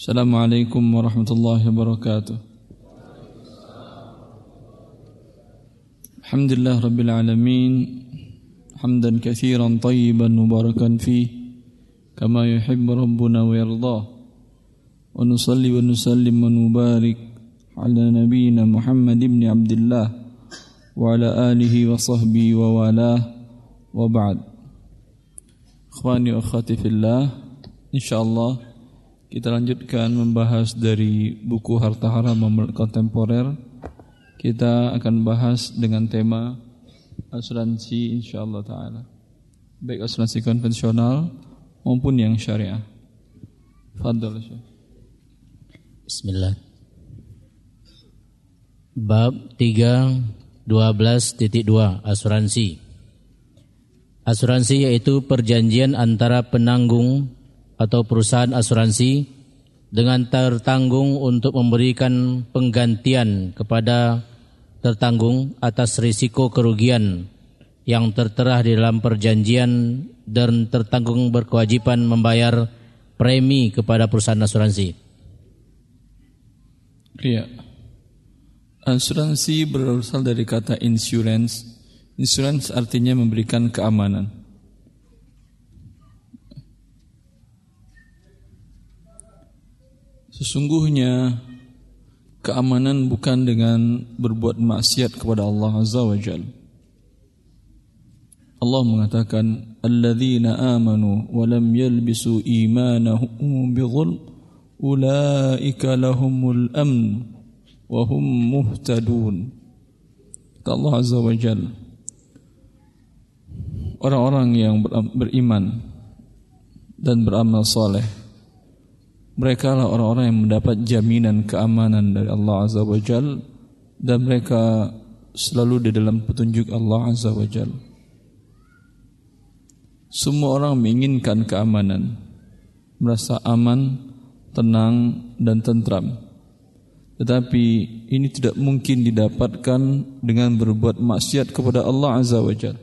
Assalamualaikum warahmatullahi wabarakatuh. Alhamdulillah Rabbil Alamin. Hamdan kathiran tayyiban mubarakan fih, kama yuhibbu Rabbuna wa yardah. Wa nusalli wa nusallim wa nubarik ala nabiyyina Muhammad ibn Abdillah wa ala alihi wa sahbihi wa walah. Wa ba'd. Ikhwani wa akhwati fillah, insyaallah kita lanjutkan membahas dari buku Harta Haram Kontemporer. Kita akan bahas dengan tema asuransi insyaallah ta'ala, baik asuransi konvensional maupun yang syariah. Fadhal Syekh. Bismillah. Bab 3.12.2 asuransi. Asuransi yaitu perjanjian antara penanggung atau perusahaan asuransi dengan tertanggung untuk memberikan penggantian kepada tertanggung atas risiko kerugian yang tertera di dalam perjanjian, dan tertanggung berkewajiban membayar premi kepada perusahaan asuransi. Iya. Asuransi berasal dari kata insurance. Insurance artinya memberikan keamanan. Sesungguhnya keamanan bukan dengan berbuat maksiat kepada Allah Azza wa Jalla. Allah mengatakan, "Alladzina amanu wa lam yalbisu imanahum bidzulm, ulaika lahumul amn wa hum muhtadun." Kata Allah Azza wa Jalla, orang-orang yang beriman dan beramal saleh, mereka lah orang-orang yang mendapat jaminan keamanan dari Allah Azza wa Jalla, dan mereka selalu di dalam petunjuk Allah Azza wa Jalla. Semua orang menginginkan keamanan, merasa aman, tenang dan tentram. Tetapi ini tidak mungkin didapatkan dengan berbuat maksiat kepada Allah Azza wa Jalla.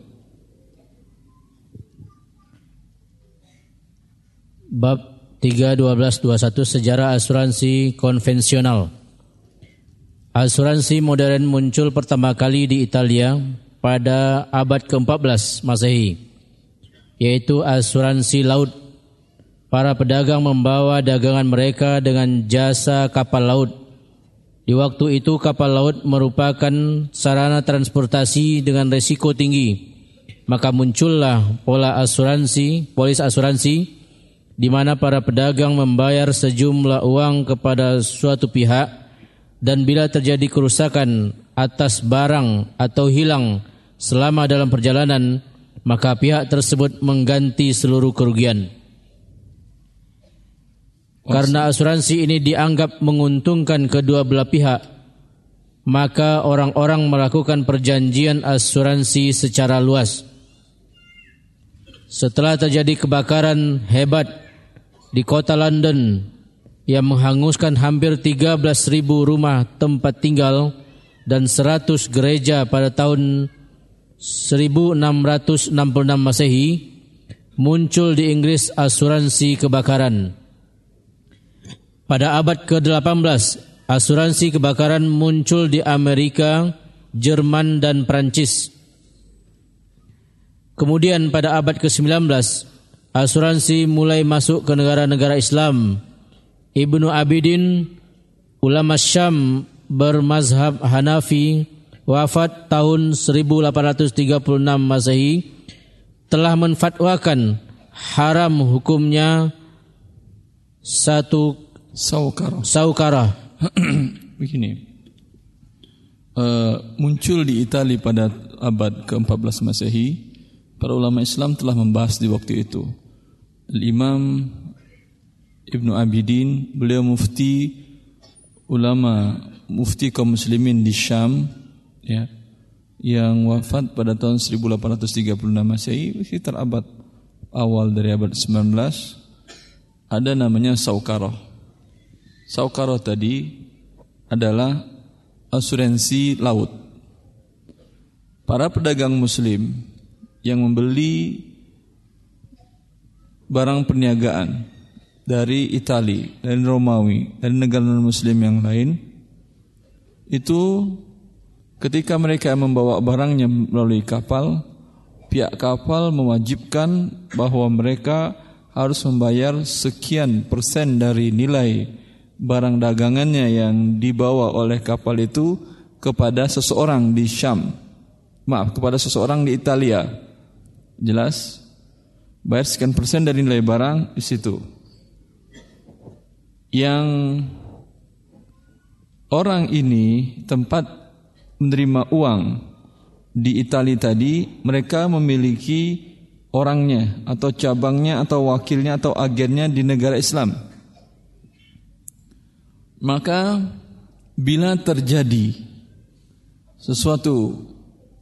Bab 3.12.21 sejarah asuransi konvensional. Asuransi modern muncul pertama kali di Italia pada abad ke-14 Masehi, yaitu asuransi laut. Para pedagang membawa dagangan mereka dengan jasa kapal laut. Di waktu itu kapal laut merupakan sarana transportasi dengan risiko tinggi. Maka muncullah pola asuransi, polis asuransi, di mana para pedagang membayar sejumlah uang kepada suatu pihak, dan bila terjadi kerusakan atas barang atau hilang selama dalam perjalanan, maka pihak tersebut mengganti seluruh kerugian. Karena asuransi ini dianggap menguntungkan kedua belah pihak, maka orang-orang melakukan perjanjian asuransi secara luas. Setelah terjadi kebakaran hebat di kota London yang menghanguskan hampir 13.000 rumah tempat tinggal dan 100 gereja pada tahun 1666 Masehi, muncul di Inggris asuransi kebakaran. Pada abad ke-18, asuransi kebakaran muncul di Amerika, Jerman dan Prancis. Kemudian pada abad ke-19, asuransi mulai masuk ke negara-negara Islam. Ibnu Abidin, ulama Syam bermazhab Hanafi, wafat tahun 1836 Masehi, telah menfatwakan haram hukumnya satu saukarah. Begini. Muncul di Italia pada abad ke-14 Masehi. Para ulama Islam telah membahas di waktu itu. Al-Imam Ibnu Abidin, beliau mufti, ulama mufti kaum muslimin di Syam, ya, yang wafat pada tahun 1836 Masehi, sekitar abad awal dari abad 19. Ada namanya saukarah. Saukarah tadi adalah asuransi laut. Para pedagang muslim yang membeli barang perniagaan dari Italia, dari Romawi, dari negara Muslim yang lain, itu ketika mereka membawa barangnya melalui kapal, pihak kapal mewajibkan bahwa mereka harus membayar sekian persen dari nilai barang dagangannya yang dibawa oleh kapal itu kepada seseorang di Syam. Maaf, kepada seseorang di Italia. Jelas? Bayar sekian persen dari nilai barang di situ. Yang orang ini tempat menerima uang di Italia tadi, mereka memiliki orangnya atau cabangnya atau wakilnya atau agennya di negara Islam. Maka bila terjadi sesuatu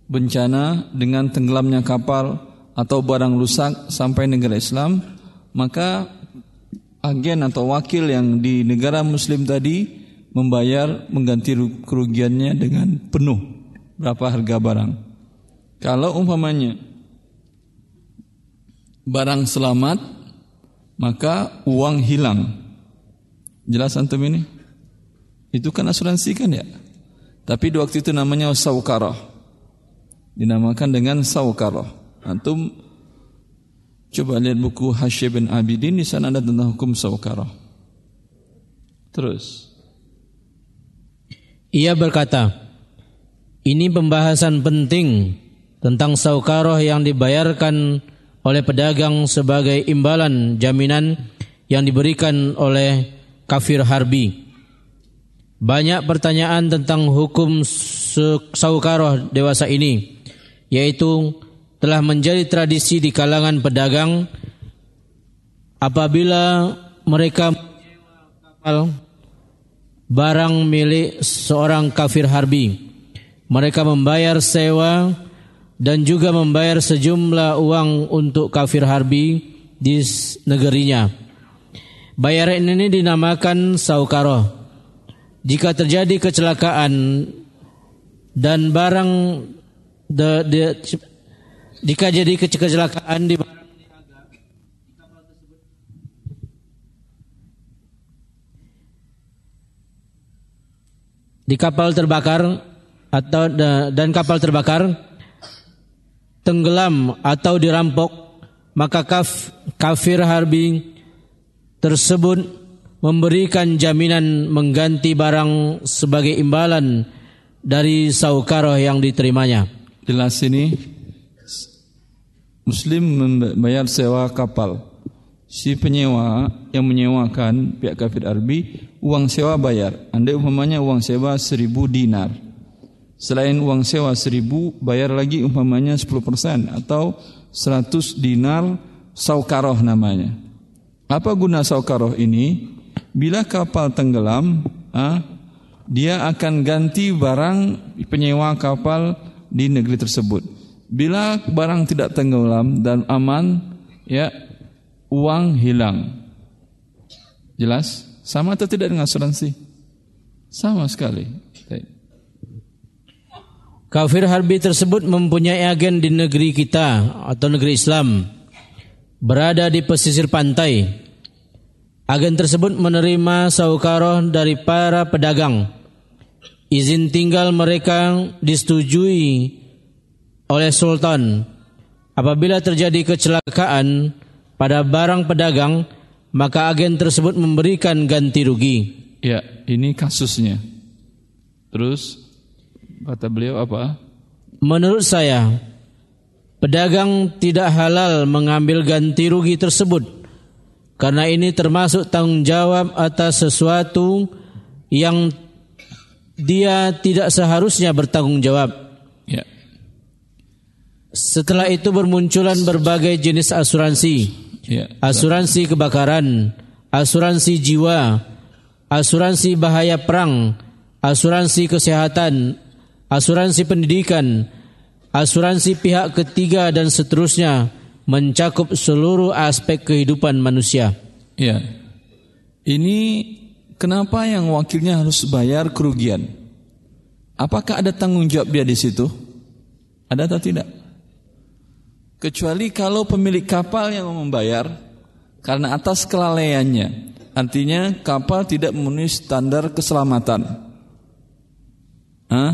bencana dengan tenggelamnya kapal atau barang rusak sampai negara Islam, maka agen atau wakil yang di negara Muslim tadi membayar mengganti kerugiannya dengan penuh berapa harga barang. Kalau umpamanya barang selamat, maka uang hilang. Jelas antum ini? Itu kan asuransi kan ya? Tapi di waktu itu namanya saukaroh. Dinamakan dengan saukaroh. Antum coba lihat buku Hasyi bin Abidin, di sana ada tentang hukum saukaroh. Terus. Ia berkata, ini pembahasan penting tentang saukaroh yang dibayarkan oleh pedagang sebagai imbalan jaminan yang diberikan oleh kafir harbi. Banyak pertanyaan tentang hukum saukaroh dewasa ini, yaitu telah menjadi tradisi di kalangan pedagang apabila mereka menyewa kapal barang milik seorang kafir harbi. Mereka membayar sewa dan juga membayar sejumlah uang untuk kafir harbi di negerinya. Bayaran ini dinamakan saukaroh. Jika terjadi kecelakaan dan barang jika jadi kecelakaan di barang niaga, kapal tersebut di kapal terbakar atau dan kapal terbakar, tenggelam atau dirampok, maka kafir harbi tersebut memberikan jaminan mengganti barang sebagai imbalan dari saukaroh yang diterimanya. Jelas ini, Muslim membayar sewa kapal. Si penyewa yang menyewakan pihak kafir harbi, uang sewa bayar. Andai umpamanya uang sewa 1.000 dinar. Selain uang sewa 1.000, bayar lagi umpamanya 10% atau 100 dinar saukaroh namanya. Apa guna saukaroh ini? Bila kapal tenggelam, dia akan ganti barang penyewa kapal di negeri tersebut. Bila barang tidak tenggelam dan aman, ya, uang hilang. Jelas? Sama atau tidak dengan asuransi? Sama sekali. Kafir harbi tersebut mempunyai agen di negeri kita atau negeri Islam, berada di pesisir pantai. Agen tersebut menerima saukaroh dari para pedagang. Izin tinggal mereka disetujui oleh sultan. Apabila terjadi kecelakaan pada barang pedagang, maka agen tersebut memberikan ganti rugi. Ya, ini kasusnya. Terus, kata beliau apa? Menurut saya, pedagang tidak halal mengambil ganti rugi tersebut, karena ini termasuk tanggung jawab atas sesuatu yang dia tidak seharusnya bertanggung jawab. Ya. Setelah itu bermunculan berbagai jenis asuransi. Ya. Asuransi kebakaran, asuransi jiwa, asuransi bahaya perang, asuransi kesehatan, asuransi pendidikan, asuransi pihak ketiga dan seterusnya. Mencakup seluruh aspek kehidupan manusia. Ya. Ini kenapa yang wakilnya harus bayar kerugian? Apakah ada tanggung jawab dia di situ? Ada atau tidak? Kecuali kalau pemilik kapal yang membayar, karena atas kelalaiannya. Artinya kapal tidak memenuhi standar keselamatan. Hah?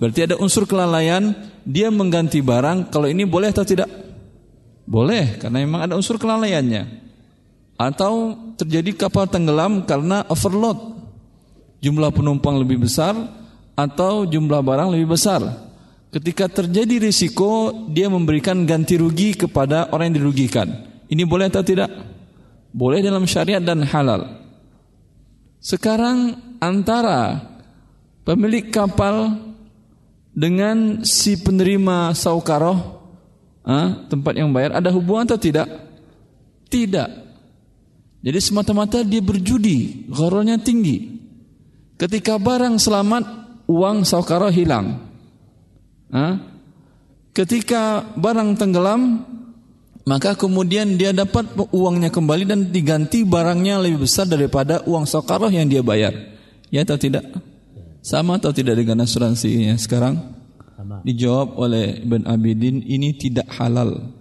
Berarti ada unsur kelalaian, dia mengganti barang, kalau ini boleh atau tidak? Boleh, karena memang ada unsur kelalaiannya. Atau terjadi kapal tenggelam karena overload, jumlah penumpang lebih besar atau jumlah barang lebih besar. Ketika terjadi risiko, dia memberikan ganti rugi kepada orang yang dirugikan. Ini boleh atau tidak? Boleh dalam syariat dan halal. Sekarang antara pemilik kapal dengan si penerima saukaroh, tempat yang bayar, ada hubungan atau tidak? Tidak. Jadi semata-mata dia berjudi, gharornya tinggi. Ketika barang selamat, uang saukaroh hilang. Ketika barang tenggelam, maka kemudian dia dapat uangnya kembali dan diganti barangnya lebih besar daripada uang saukaroh yang dia bayar. Ya atau tidak? Sama atau tidak dengan asuransinya sekarang? Sama. Dijawab oleh Ibnu Abidin, ini tidak halal.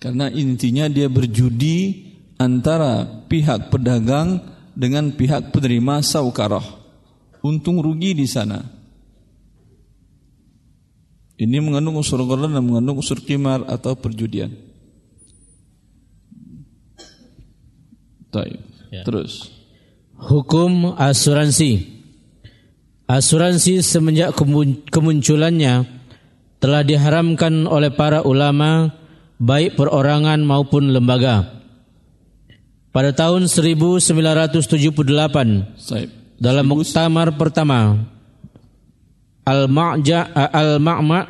Karena intinya dia berjudi antara pihak pedagang dengan pihak penerima saukaroh, untung rugi di sana. Ini mengandung unsur gharar dan mengandung unsur qimar atau perjudian. Baik. Ya. Terus hukum asuransi. Asuransi semenjak kemunculannya telah diharamkan oleh para ulama, baik perorangan maupun lembaga. Pada tahun 1978, dalam muktamar pertama Al-Majma'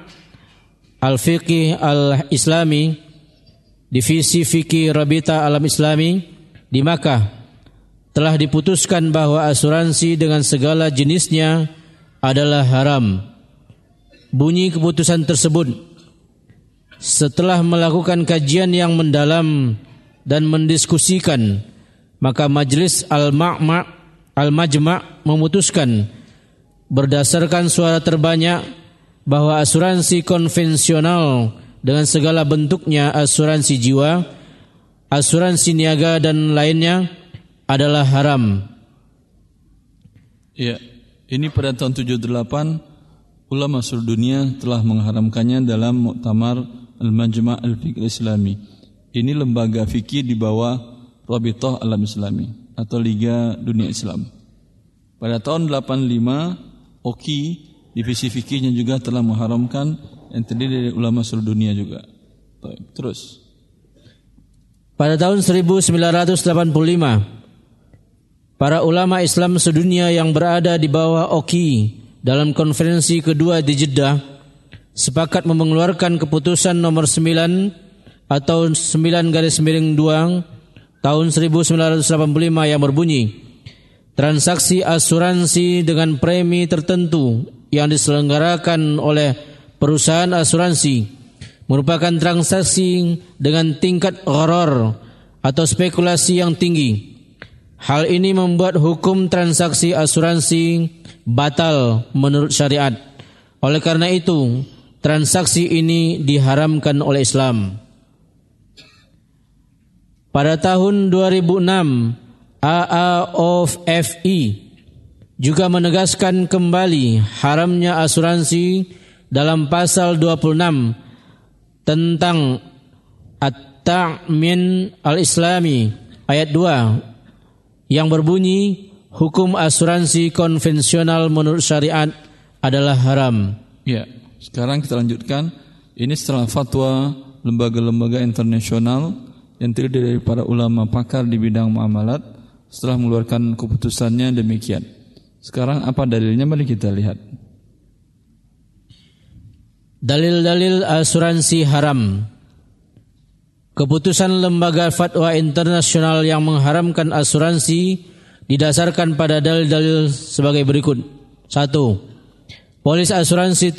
Al-Fiqhi Al-Islami, Divisi Fikih Rabita Alam Islami di Makkah, telah diputuskan bahwa asuransi dengan segala jenisnya adalah haram. Bunyi keputusan tersebut, setelah melakukan kajian yang mendalam dan mendiskusikan, maka Majelis Al-Majma' memutuskan berdasarkan suara terbanyak bahwa asuransi konvensional dengan segala bentuknya, asuransi jiwa, asuransi niaga dan lainnya adalah haram. Ya, ini pada tahun 78 ulama seluruh dunia telah mengharamkannya dalam muktamar Al-Majma' Al-Fiqhi Al-Islami. Ini lembaga fikih di bawah Rabitah Alam Islami atau Liga Dunia Islam. Pada tahun 85, OKI, divisi fikihnya juga telah mengharamkan, yang terdiri dari ulama seluruh dunia juga. Terus. Pada tahun 1985, para ulama Islam sedunia yang berada di bawah OKI dalam konferensi kedua di Jeddah sepakat mengeluarkan keputusan nomor 9 atau 9/2 tahun 1985 yang berbunyi, transaksi asuransi dengan premi tertentu yang diselenggarakan oleh perusahaan asuransi merupakan transaksi dengan tingkat gharar atau spekulasi yang tinggi. Hal ini membuat hukum transaksi asuransi batal menurut syariat. Oleh karena itu, transaksi ini diharamkan oleh Islam. Pada tahun 2006, AAOFI juga menegaskan kembali haramnya asuransi dalam pasal 26 tentang At-Ta'min Al-Islami ayat 2 yang berbunyi, hukum asuransi konvensional menurut syariat adalah haram. Ya, sekarang kita lanjutkan. Ini setelah fatwa lembaga-lembaga internasional yang terdiri dari para ulama pakar di bidang muamalat setelah mengeluarkan keputusannya demikian. Sekarang apa dalilnya? Mari kita lihat. Dalil-dalil asuransi haram. Keputusan lembaga fatwa internasional yang mengharamkan asuransi didasarkan pada dalil-dalil sebagai berikut. 1. Polis asuransi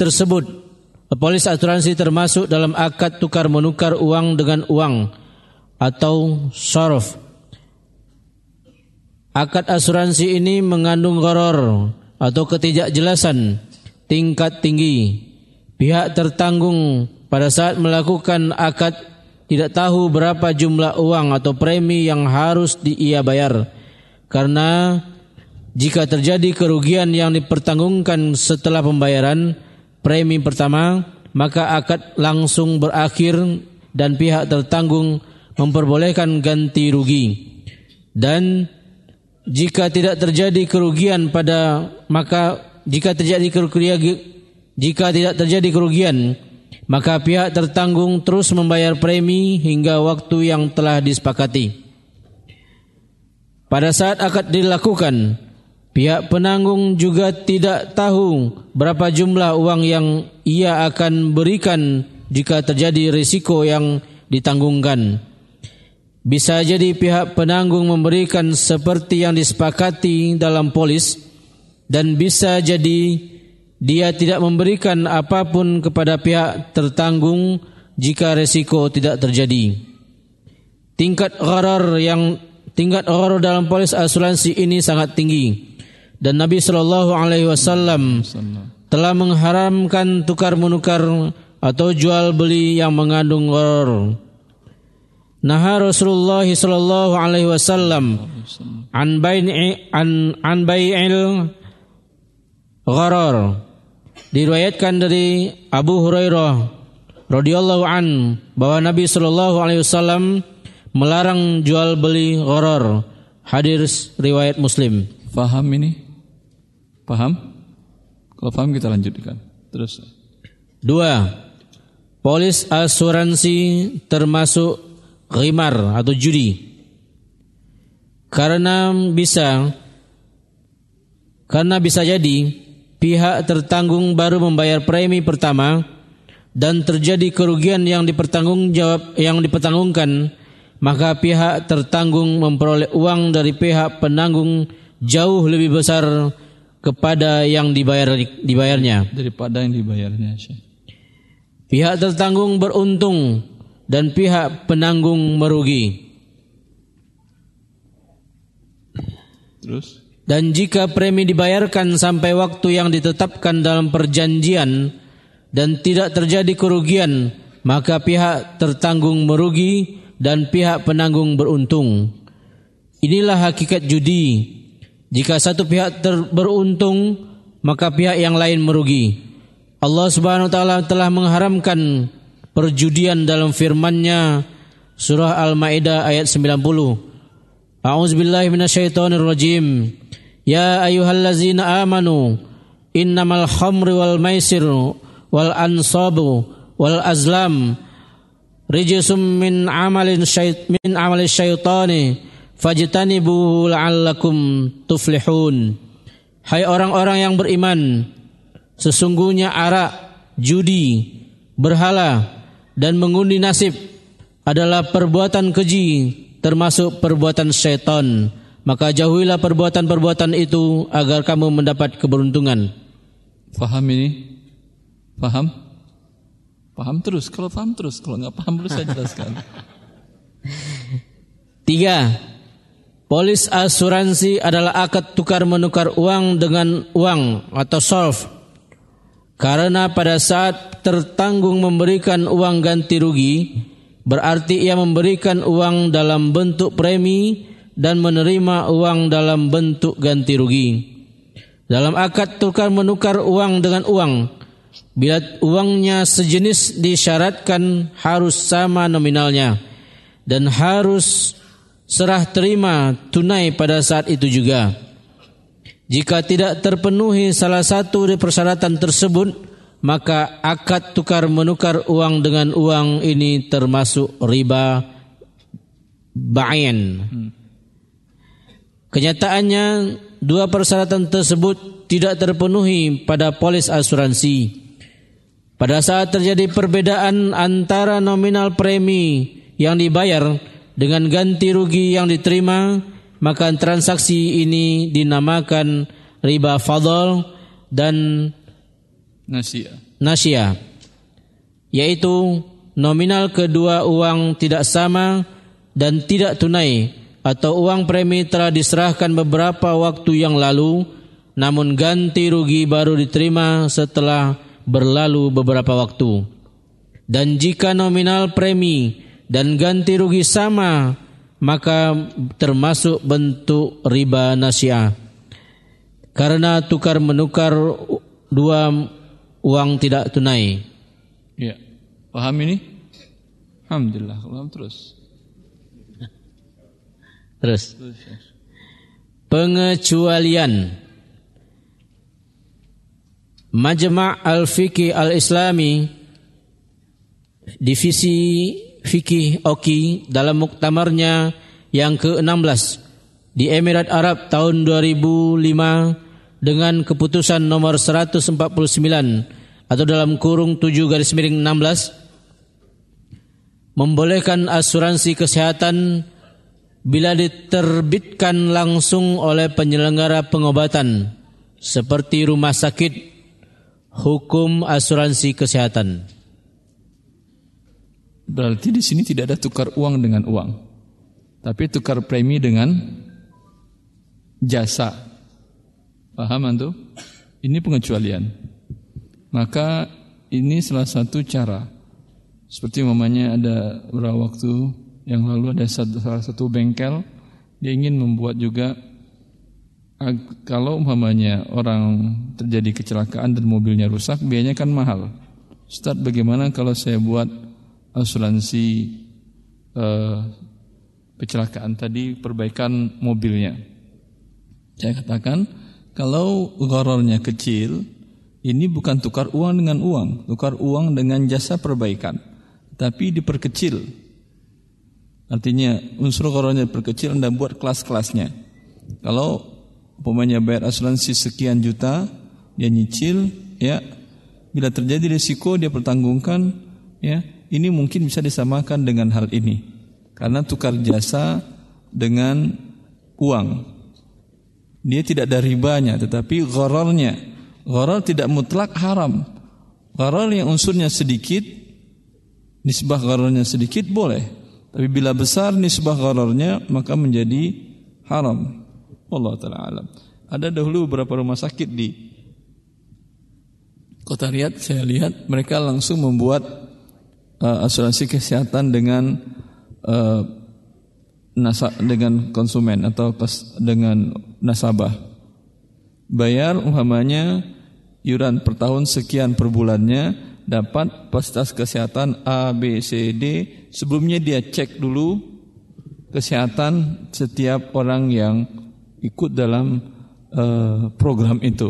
termasuk dalam akad tukar menukar uang dengan uang atau syaraf. Akad asuransi ini mengandung gharar atau ketidakjelasan tingkat tinggi. Pihak tertanggung pada saat melakukan akad tidak tahu berapa jumlah uang atau premi yang harus ia bayar. Karena jika terjadi kerugian yang dipertanggungkan setelah pembayaran premi pertama, maka akad langsung berakhir dan pihak tertanggung memperbolehkan ganti rugi. Dan jika tidak terjadi kerugian pada maka pihak tertanggung terus membayar premi hingga waktu yang telah disepakati. Pada saat akad dilakukan, pihak penanggung juga tidak tahu berapa jumlah uang yang ia akan berikan jika terjadi risiko yang ditanggungkan. Bisa jadi pihak penanggung memberikan seperti yang disepakati dalam polis, dan bisa jadi dia tidak memberikan apapun kepada pihak tertanggung jika resiko tidak terjadi. Tingkat gharar dalam polis asuransi ini sangat tinggi, dan Nabi SAW telah mengharamkan tukar menukar atau jual beli yang mengandung gharar. Naha Rasulullah SAW an bai'il gharar. Diriwayatkan dari Abu Hurairah radhiyallahu an bahwa Nabi sallallahu alaihi wasallam melarang jual beli gharar. Hadis riwayat Muslim. Paham ini? Paham? Kalau paham kita lanjutkan. Terus. 2. Polis asuransi termasuk ghimar atau judi. Karena bisa jadi pihak tertanggung baru membayar premi pertama dan terjadi kerugian yang dipertanggungkan, maka pihak tertanggung memperoleh uang dari pihak penanggung jauh lebih besar kepada yang dibayarnya daripada yang dibayarnya. Pihak tertanggung beruntung dan pihak penanggung merugi. Terus. Dan jika premi dibayarkan sampai waktu yang ditetapkan dalam perjanjian dan tidak terjadi kerugian, maka pihak tertanggung merugi dan pihak penanggung beruntung. Inilah hakikat judi. Jika satu pihak beruntung, maka pihak yang lain merugi. Allah Subhanahu wa taala telah mengharamkan perjudian dalam firman-Nya surah Al-Maidah ayat 90. A'udzubillahi minasyaitonirrajim. Ya ayyuhallazina amanu innamal khamru wal maisiru wal ansabu wal azlam rijsum min amali syaitani fajtanibuhu la'allakum tuflihun. Hai orang-orang yang beriman, sesungguhnya arak, judi, berhala dan mengundi nasib adalah perbuatan keji termasuk perbuatan syaitan, maka jauhilah perbuatan-perbuatan itu agar kamu mendapat keberuntungan. Faham ini? Faham? Faham terus, kalau faham terus, kalau enggak faham terus saya jelaskan. 3. Polis asuransi adalah akad tukar menukar uang dengan uang atau solf. Karena pada saat tertanggung memberikan uang ganti rugi, berarti ia memberikan uang dalam bentuk premi dan menerima uang dalam bentuk ganti rugi. Dalam akad tukar menukar uang dengan uang, bila uangnya sejenis disyaratkan harus sama nominalnya dan harus serah terima tunai pada saat itu juga. Jika tidak terpenuhi salah satu dari persyaratan tersebut, maka akad tukar menukar uang dengan uang ini termasuk riba ba'in. Kenyataannya dua persyaratan tersebut tidak terpenuhi pada polis asuransi. Pada saat terjadi perbedaan antara nominal premi yang dibayar dengan ganti rugi yang diterima, maka transaksi ini dinamakan riba fadl dan Nasyia, yaitu nominal kedua uang tidak sama dan tidak tunai, atau uang premi telah diserahkan beberapa waktu yang lalu namun ganti rugi baru diterima setelah berlalu beberapa waktu. Dan jika nominal premi dan ganti rugi sama, maka termasuk bentuk riba nasi'ah. Karena tukar menukar dua uang tidak tunai. Ya, paham ini? Alhamdulillah, paham terus. Terus. Pengecualian. Majma' Al-Fiqhi Al-Islami, divisi fikih OKI dalam muktamarnya yang ke-16 di Emirat Arab tahun 2005 dengan keputusan nomor 149 atau dalam kurung 7/16 membolehkan asuransi kesehatan bila diterbitkan langsung oleh penyelenggara pengobatan seperti rumah sakit. Hukum asuransi kesehatan. Berarti di sini tidak ada tukar uang dengan uang, tapi tukar premi dengan jasa. Paham antum? Ini pengecualian. Maka ini salah satu cara. Seperti umpamanya ada beberapa waktu yang lalu ada salah satu bengkel, dia ingin membuat juga, kalau umpamanya orang terjadi kecelakaan dan mobilnya rusak, biayanya kan mahal. Ustaz, bagaimana kalau saya buat asuransi kecelakaan tadi, perbaikan mobilnya? Saya katakan, kalau gharornya kecil, ini bukan tukar uang dengan uang, tukar uang dengan jasa perbaikan, tapi diperkecil. Artinya unsur gharornya diperkecil, Anda buat kelas-kelasnya. Kalau umpamanya bayar asuransi sekian juta, dia nyicil, ya. Bila terjadi risiko dia pertanggungkan, ya. Ini mungkin bisa disamakan dengan hal ini, karena tukar jasa dengan uang. Dia tidak ada ribanya, tetapi ghararnya. Gharar tidak mutlak haram. Gharar yang unsurnya sedikit, nisbah ghararnya sedikit boleh. Tapi bila besar nisbah ghararnya, maka menjadi haram. Allah Ta'ala alam. Ada dahulu beberapa rumah sakit di Kota Riyadh, saya lihat mereka langsung membuat asuransi kesehatan dengan konsumen atau dengan nasabah. Bayar umpamanya iuran per tahun sekian per bulannya, dapat fasilitas kesehatan A, B, C, D. Sebelumnya dia cek dulu kesehatan setiap orang yang ikut dalam program itu.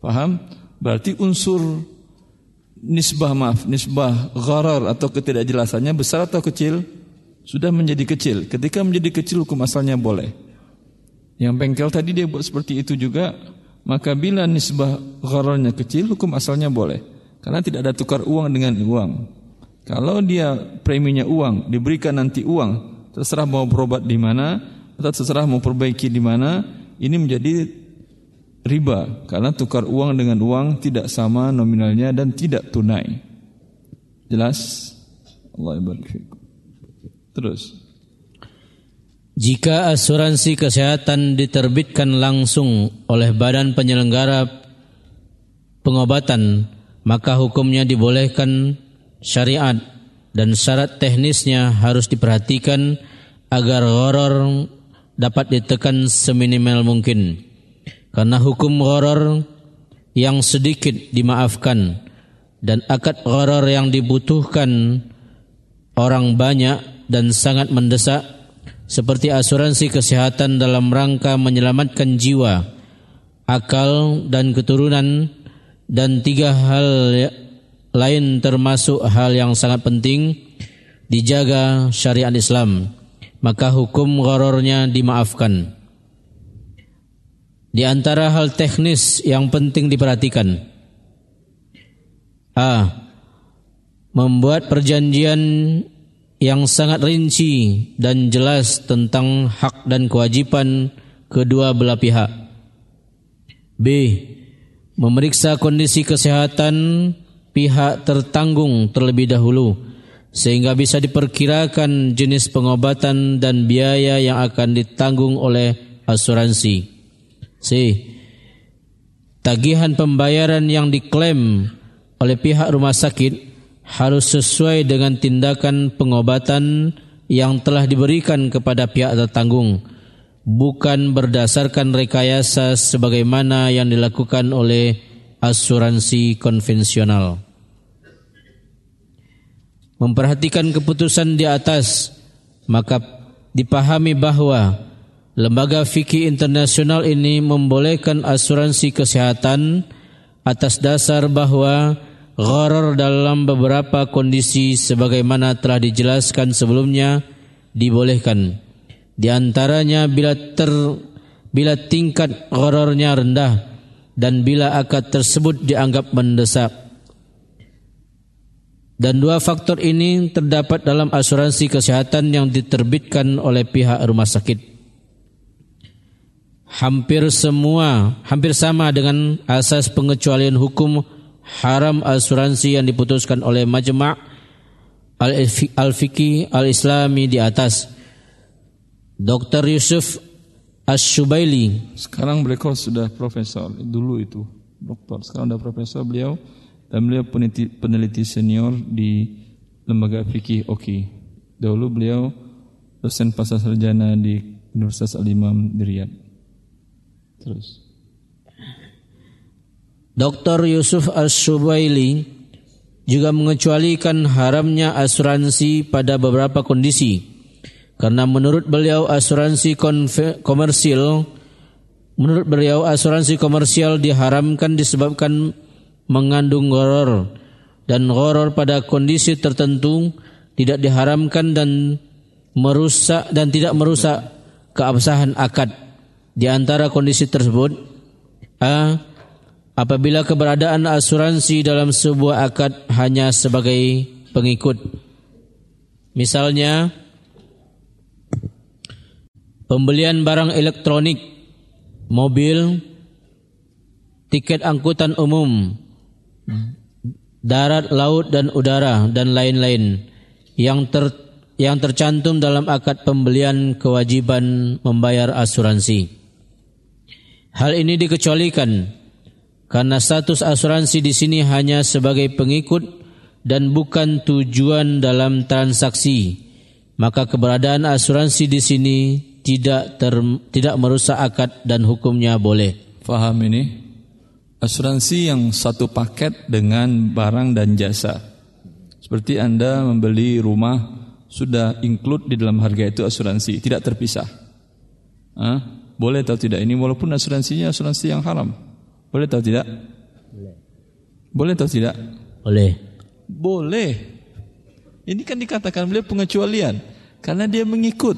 Paham? Berarti unsur nisbah gharar atau ketidakjelasannya besar atau kecil, sudah menjadi kecil. Ketika menjadi kecil, hukum asalnya boleh. Yang bengkel tadi dia buat seperti itu juga, maka bila nisbah ghararnya kecil, hukum asalnya boleh, karena tidak ada tukar uang dengan uang. Kalau dia preminya uang, diberikan nanti uang, terserah mau berobat di mana, atau terserah mau perbaiki di mana, ini menjadi riba, karena tukar uang dengan uang tidak sama nominalnya dan tidak tunai. Jelas? Allah ibarik. Terus. Jika asuransi kesehatan diterbitkan langsung oleh badan penyelenggara pengobatan, maka hukumnya dibolehkan syariat dan syarat teknisnya harus diperhatikan agar gharar dapat ditekan seminimal mungkin, karena hukum gharar yang sedikit dimaafkan dan akad gharar yang dibutuhkan orang banyak dan sangat mendesak, seperti asuransi kesehatan dalam rangka menyelamatkan jiwa, akal dan keturunan, dan tiga hal lain termasuk hal yang sangat penting dijaga syariat Islam, maka hukum gharornya dimaafkan. Di antara hal teknis yang penting diperhatikan: A. Membuat perjanjian yang sangat rinci dan jelas tentang hak dan kewajiban kedua belah pihak. B. Memeriksa kondisi kesehatan pihak tertanggung terlebih dahulu, sehingga bisa diperkirakan jenis pengobatan dan biaya yang akan ditanggung oleh asuransi. C. Tagihan pembayaran yang diklaim oleh pihak rumah sakit harus sesuai dengan tindakan pengobatan yang telah diberikan kepada pihak tertanggung, bukan berdasarkan rekayasa sebagaimana yang dilakukan oleh asuransi konvensional. Memperhatikan keputusan di atas, maka dipahami bahwa lembaga fikih internasional ini membolehkan asuransi kesehatan atas dasar bahwa gharar dalam beberapa kondisi sebagaimana telah dijelaskan sebelumnya dibolehkan. Di antaranya bila tingkat ghararnya rendah dan bila akad tersebut dianggap mendesak. Dan dua faktor ini terdapat dalam asuransi kesehatan yang diterbitkan oleh pihak rumah sakit. Hampir sama dengan asas pengecualian hukum haram asuransi yang diputuskan oleh Majma' Al-Fiqhi Al-Islami di atas. Dr. Yusuf As-Subaili. Sekarang beliau sudah profesor, dulu itu doktor, sekarang sudah profesor beliau, dan beliau peneliti senior di lembaga fikih OKI. Dahulu beliau dosen pascasarjana di Universitas Al-Imam di Riyadh. Terus Dr. Yusuf As-Subaili juga mengecualikan haramnya asuransi pada beberapa kondisi, karena menurut beliau asuransi komersial diharamkan disebabkan mengandung gharar, dan gharar pada kondisi tertentu tidak diharamkan dan tidak merusak keabsahan akad. Di antara kondisi tersebut, a, apabila keberadaan asuransi dalam sebuah akad hanya sebagai pengikut. Misalnya, pembelian barang elektronik, mobil, tiket angkutan umum, darat, laut, dan udara, dan lain-lain yang tercantum dalam akad pembelian kewajiban membayar asuransi. Hal ini dikecualikan karena status asuransi di sini hanya sebagai pengikut dan bukan tujuan dalam transaksi, maka keberadaan asuransi di sini tidak merusak akad dan hukumnya boleh. Faham ini? Asuransi yang satu paket dengan barang dan jasa. Seperti Anda membeli rumah, sudah include di dalam harga itu asuransi, tidak terpisah. Boleh atau tidak ini, walaupun asuransinya asuransi yang haram? Boleh atau tidak? Boleh. Boleh atau tidak? Boleh. Boleh. Ini kan dikatakan beliau pengecualian karena dia mengikut.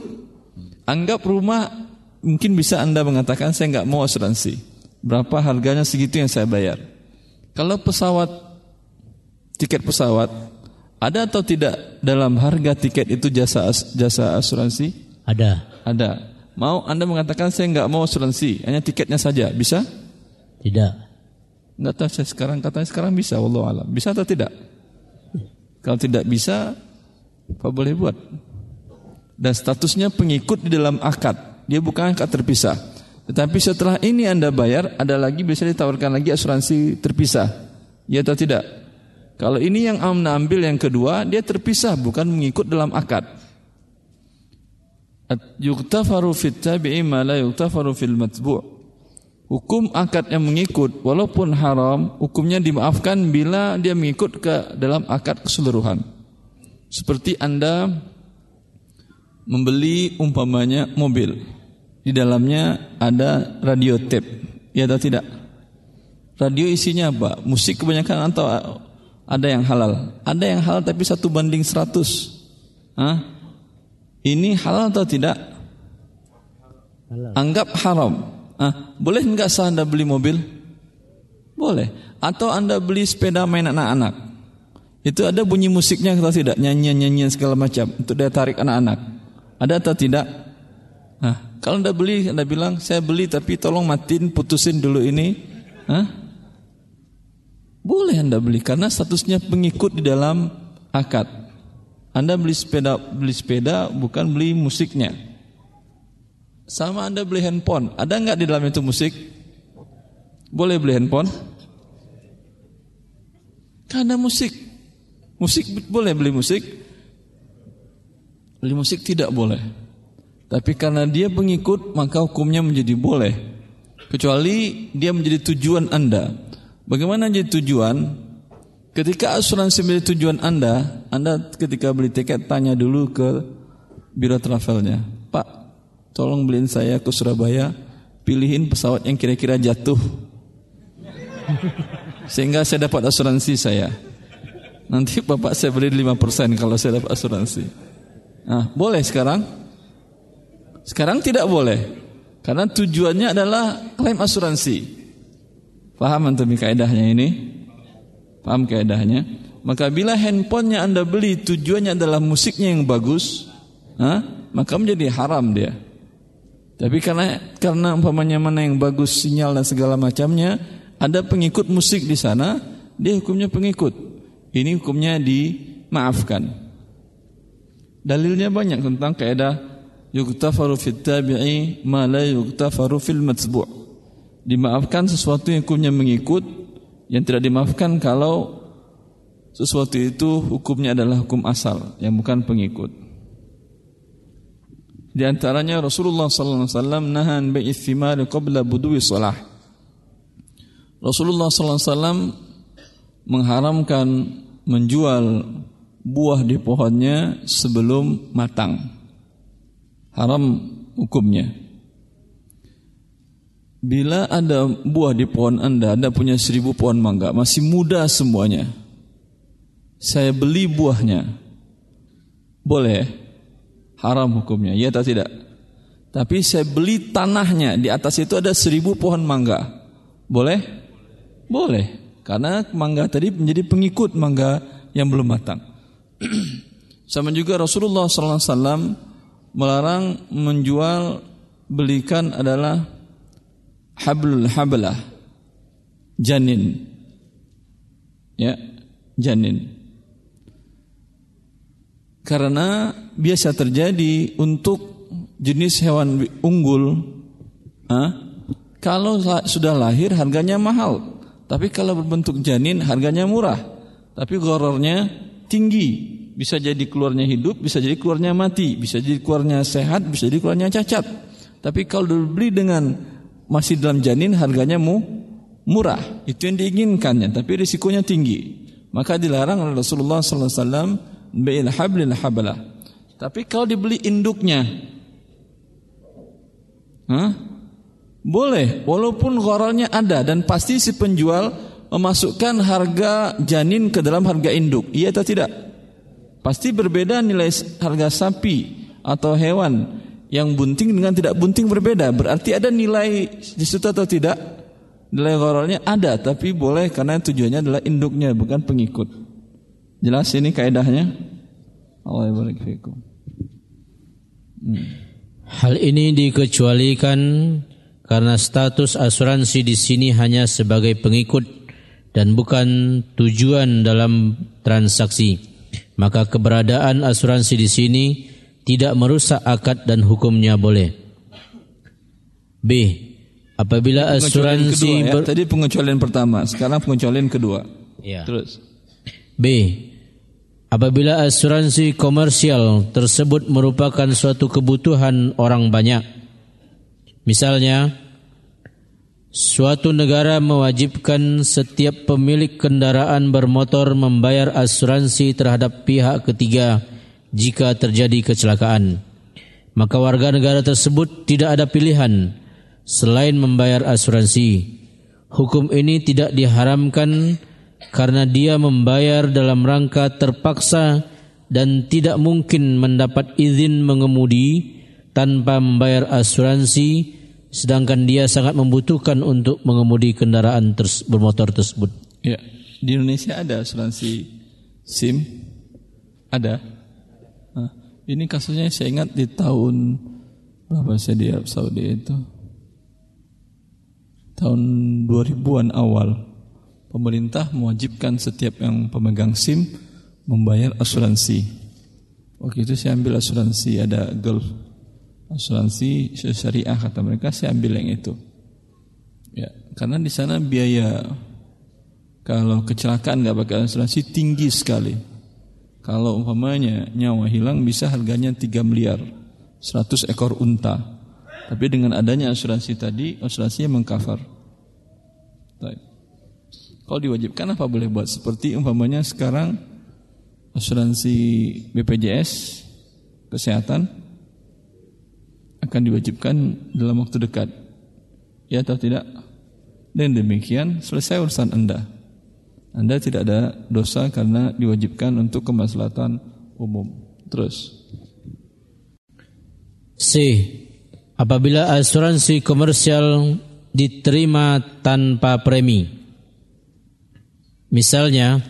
Anggap rumah, mungkin bisa Anda mengatakan saya nggak mau asuransi. Berapa harganya, segitu yang saya bayar. Kalau pesawat, tiket pesawat, ada atau tidak dalam harga tiket itu jasa asuransi? Ada. Ada. Mau Anda mengatakan saya nggak mau asuransi, hanya tiketnya saja, bisa? Tidak. Nggak tahu saya sekarang, katanya sekarang bisa, wallahu alam. Bisa atau tidak? Kalau tidak bisa, apa boleh buat? Dan statusnya pengikut di dalam akad. Dia bukan akad terpisah. Tetapi setelah ini Anda bayar, ada lagi bisa ditawarkan lagi asuransi terpisah. Ya atau tidak? Kalau ini yang Anda ambil yang kedua, dia terpisah, bukan mengikut dalam akad. Yuktafaru fit tabi'i ma la yuktafaru fil matbu'. Hukum akad yang mengikut, walaupun haram, hukumnya dimaafkan bila dia mengikut ke dalam akad keseluruhan. Seperti Anda membeli umpamanya mobil, di dalamnya ada radio tape, ya atau tidak? Radio isinya apa? Musik kebanyakan atau ada yang halal? Ada yang halal tapi 1:100. Ini halal atau tidak? Halal. Anggap haram. Boleh enggak sah Anda beli mobil? Boleh. Atau Anda beli sepeda main anak-anak. Itu ada bunyi musiknya atau tidak? Nyanyian-nyanyian segala macam untuk daya tarik anak-anak. Ada atau tidak? Kalau Anda beli, Anda bilang, saya beli tapi tolong matiin, putusin dulu ini. Boleh Anda beli karena statusnya pengikut di dalam akad. Anda beli sepeda bukan beli musiknya. Sama Anda beli handphone, ada nggak di dalam itu musik? Boleh beli handphone? Karena musik. Musik boleh beli musik? Beli musik tidak boleh. Tapi karena dia pengikut, maka hukumnya menjadi boleh. Kecuali dia menjadi tujuan Anda. Bagaimana jadi tujuan? Ketika asuransi menjadi tujuan Anda ketika beli tiket tanya dulu ke biro travelnya. Pak, tolong beliin saya ke Surabaya, pilihin pesawat yang kira-kira jatuh. Sehingga saya dapat asuransi saya. Nanti bapak saya beri 5% kalau saya dapat asuransi. Nah, boleh sekarang? Sekarang tidak boleh. Karena tujuannya adalah klaim asuransi. Paham antum kaidahnya ini? Paham kaidahnya? Maka bila handphonenya Anda beli tujuannya adalah musiknya yang bagus, maka menjadi haram dia. Tapi karena umpamanya mana yang bagus, sinyal dan segala macamnya, ada pengikut musik di sana, dia hukumnya pengikut. Ini hukumnya dimaafkan. Dalilnya banyak tentang kaidah yuktafaru fit tabi'i ma la yuktafaru fil matsbu'. Dimaafkan sesuatu yang hukumnya mengikut, yang tidak dimaafkan kalau sesuatu itu hukumnya adalah hukum asal yang bukan pengikut. Di antaranya Rasulullah sallallahu alaihi wasallam nahan bai'ith thimar qabla budu'i shalah. Rasulullah sallallahu alaihi wasallam mengharamkan menjual buah di pohonnya sebelum matang. Haram hukumnya. Bila ada buah di pohon Anda punya 1000 pohon mangga, masih muda semuanya. Saya beli buahnya. Boleh? Haram hukumnya, ya atau tidak? Tapi saya beli tanahnya, di atas itu ada 1000 pohon mangga. Boleh? Boleh. Karena mangga tadi menjadi pengikut mangga yang belum matang. Sama juga Rasulullah SAW melarang menjual belikan adalah hablul hablah, janin. Ya, janin. Karena biasa terjadi untuk jenis hewan unggul, kalau sudah lahir harganya mahal, tapi kalau berbentuk janin harganya murah, tapi gorornya tinggi. Bisa jadi keluarnya hidup, bisa jadi keluarnya mati, bisa jadi keluarnya sehat, bisa jadi keluarnya cacat. Tapi kalau dibeli dengan masih dalam janin harganya murah, itu yang diinginkannya, tapi risikonya tinggi. Maka dilarang oleh Rasulullah sallallahu alaihi wasallam bil hablil hablah. Tapi kalau dibeli induknya, boleh, walaupun gorornya ada dan pasti si penjual memasukkan harga janin ke dalam harga induk. Iya atau tidak? Pasti berbeda nilai harga sapi atau hewan yang bunting dengan tidak bunting berbeda. Berarti ada nilai di situ atau tidak? Nilai gorornya ada, tapi boleh karena tujuannya adalah induknya bukan pengikut. Jelas ini kaidahnya. Allah barik fikum. Hal ini dikecualikan karena status asuransi di sini hanya sebagai pengikut dan bukan tujuan dalam transaksi. Maka keberadaan asuransi di sini tidak merusak akad dan hukumnya boleh. B. Apabila asuransi kedua, tadi pengecualian pertama, sekarang pengecualian kedua. Ya. Terus. B. Apabila asuransi komersial tersebut merupakan suatu kebutuhan orang banyak. Misalnya, suatu negara mewajibkan setiap pemilik kendaraan bermotor membayar asuransi terhadap pihak ketiga jika terjadi kecelakaan. Maka warga negara tersebut tidak ada pilihan selain membayar asuransi. Hukum ini tidak diharamkan karena dia membayar dalam rangka terpaksa dan tidak mungkin mendapat izin mengemudi tanpa membayar asuransi, sedangkan dia sangat membutuhkan untuk mengemudi kendaraan bermotor tersebut. Ya, di Indonesia ada asuransi SIM? Ada. Nah, ini kasusnya saya ingat di tahun berapa saya di Arab Saudi itu? Tahun 2000-an awal. Pemerintah mewajibkan setiap yang pemegang SIM membayar asuransi. Waktu itu saya ambil asuransi, ada Gulf. Asuransi syariah kata mereka, saya ambil yang itu. Ya, karena di sana biaya kalau kecelakaan nggak pakai asuransi tinggi sekali. Kalau umpamanya nyawa hilang bisa harganya 3 miliar 100 ekor unta. Tapi dengan adanya asuransi tadi, asuransinya mengcover. Kalau diwajibkan apa boleh buat? Seperti umpamanya sekarang asuransi BPJS kesehatan akan diwajibkan dalam waktu dekat. Ya atau tidak? Dan demikian selesai urusan Anda tidak ada dosa karena diwajibkan untuk kemaslahatan umum. Terus. C. Apabila asuransi komersial diterima tanpa premi. Misalnya,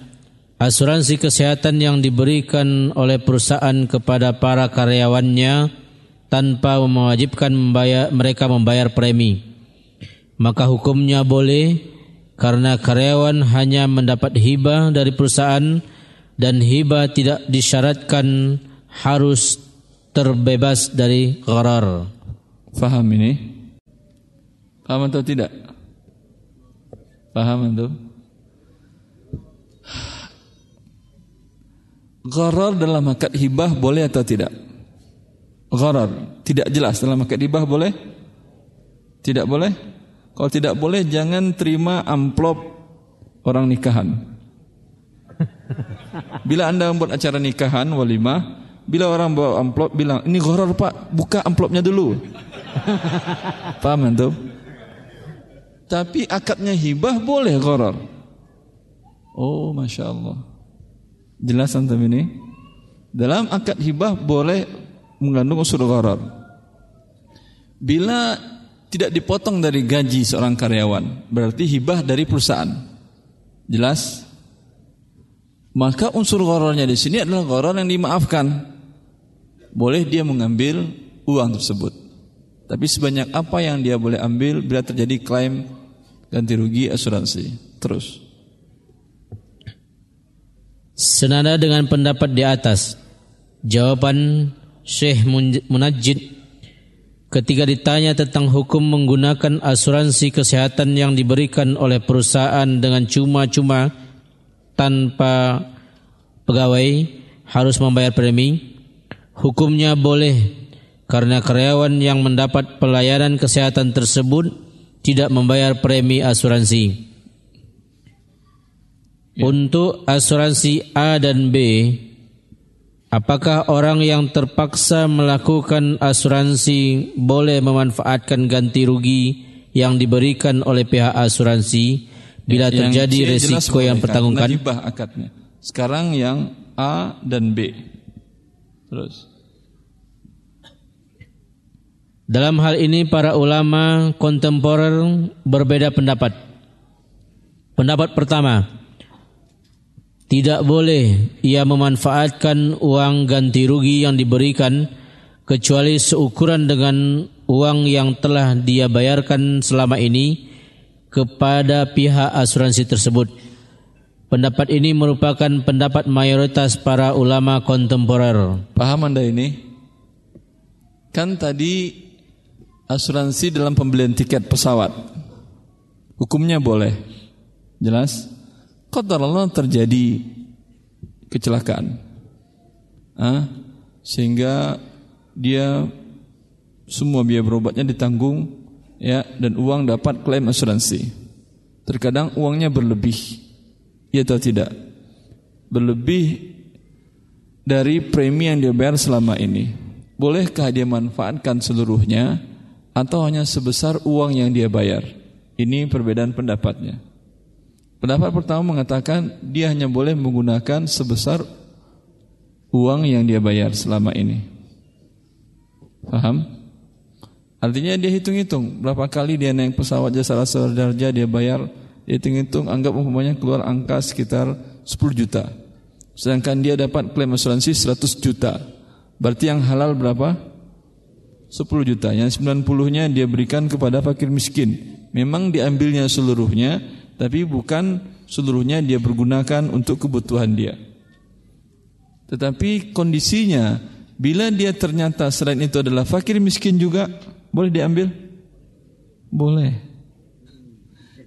asuransi kesehatan yang diberikan oleh perusahaan kepada para karyawannya tanpa mewajibkan mereka membayar premi. Maka hukumnya boleh karena karyawan hanya mendapat hibah dari perusahaan dan hibah tidak disyaratkan harus terbebas dari gharar. Faham ini? Faham atau tidak? Faham itu? Gharar dalam akad hibah boleh atau tidak? Gharar tidak jelas dalam akad hibah boleh? Tidak boleh? Kalau tidak boleh, jangan terima amplop orang nikahan. Bila Anda membuat acara nikahan, walimah, bila orang bawa amplop, bilang, ini gharar Pak, buka amplopnya dulu. Paham antum? Tapi akadnya hibah boleh gharar. Oh, Masya Allah. Jelas antum ini? Dalam akad hibah boleh mengandung unsur gharar. Bila tidak dipotong dari gaji seorang karyawan, berarti hibah dari perusahaan. Jelas? Maka unsur ghararnya di sini adalah gharar yang dimaafkan. Boleh dia mengambil uang tersebut. Tapi sebanyak apa yang dia boleh ambil bila terjadi klaim ganti rugi asuransi. Terus. Senada dengan pendapat di atas, jawaban Syekh Munajjid ketika ditanya tentang hukum menggunakan asuransi kesehatan yang diberikan oleh perusahaan dengan cuma-cuma tanpa pegawai harus membayar premi, hukumnya boleh karena karyawan yang mendapat pelayanan kesehatan tersebut tidak membayar premi asuransi. Ya. Untuk asuransi A dan B, apakah orang yang terpaksa melakukan asuransi boleh memanfaatkan ganti rugi yang diberikan oleh pihak asuransi bila terjadi risiko yang pertanggungkan? Hibah akadnya. Sekarang yang A dan B. Terus. Dalam hal ini para ulama kontemporer berbeda pendapat. Pendapat pertama, tidak boleh ia memanfaatkan uang ganti rugi yang diberikan kecuali seukuran dengan uang yang telah dia bayarkan selama ini kepada pihak asuransi tersebut. Pendapat ini merupakan pendapat mayoritas para ulama kontemporer. Paham Anda ini? Kan tadi asuransi dalam pembelian tiket pesawat. Hukumnya boleh. Jelas? Qadarullah terjadi kecelakaan, sehingga dia semua biaya berobatnya ditanggung, ya, dan uang dapat klaim asuransi. Terkadang uangnya berlebih, ya atau tidak, berlebih dari premi yang dia bayar selama ini. Bolehkah dia manfaatkan seluruhnya atau hanya sebesar uang yang dia bayar? Ini perbedaan pendapatnya. Pendapat pertama mengatakan dia hanya boleh menggunakan sebesar uang yang dia bayar selama ini. Paham? Artinya dia hitung-hitung berapa kali dia naik pesawat jasa raja dia bayar, dia hitung-hitung anggap umpamanya keluar angka sekitar 10 juta. Sedangkan dia dapat klaim asuransi 100 juta. Berarti yang halal berapa? 10 juta. Yang 90-nya dia berikan kepada fakir miskin. Memang diambilnya seluruhnya, tapi bukan seluruhnya dia bergunakan untuk kebutuhan dia. Tetapi kondisinya, bila dia ternyata selain itu adalah fakir miskin juga, boleh diambil? Boleh.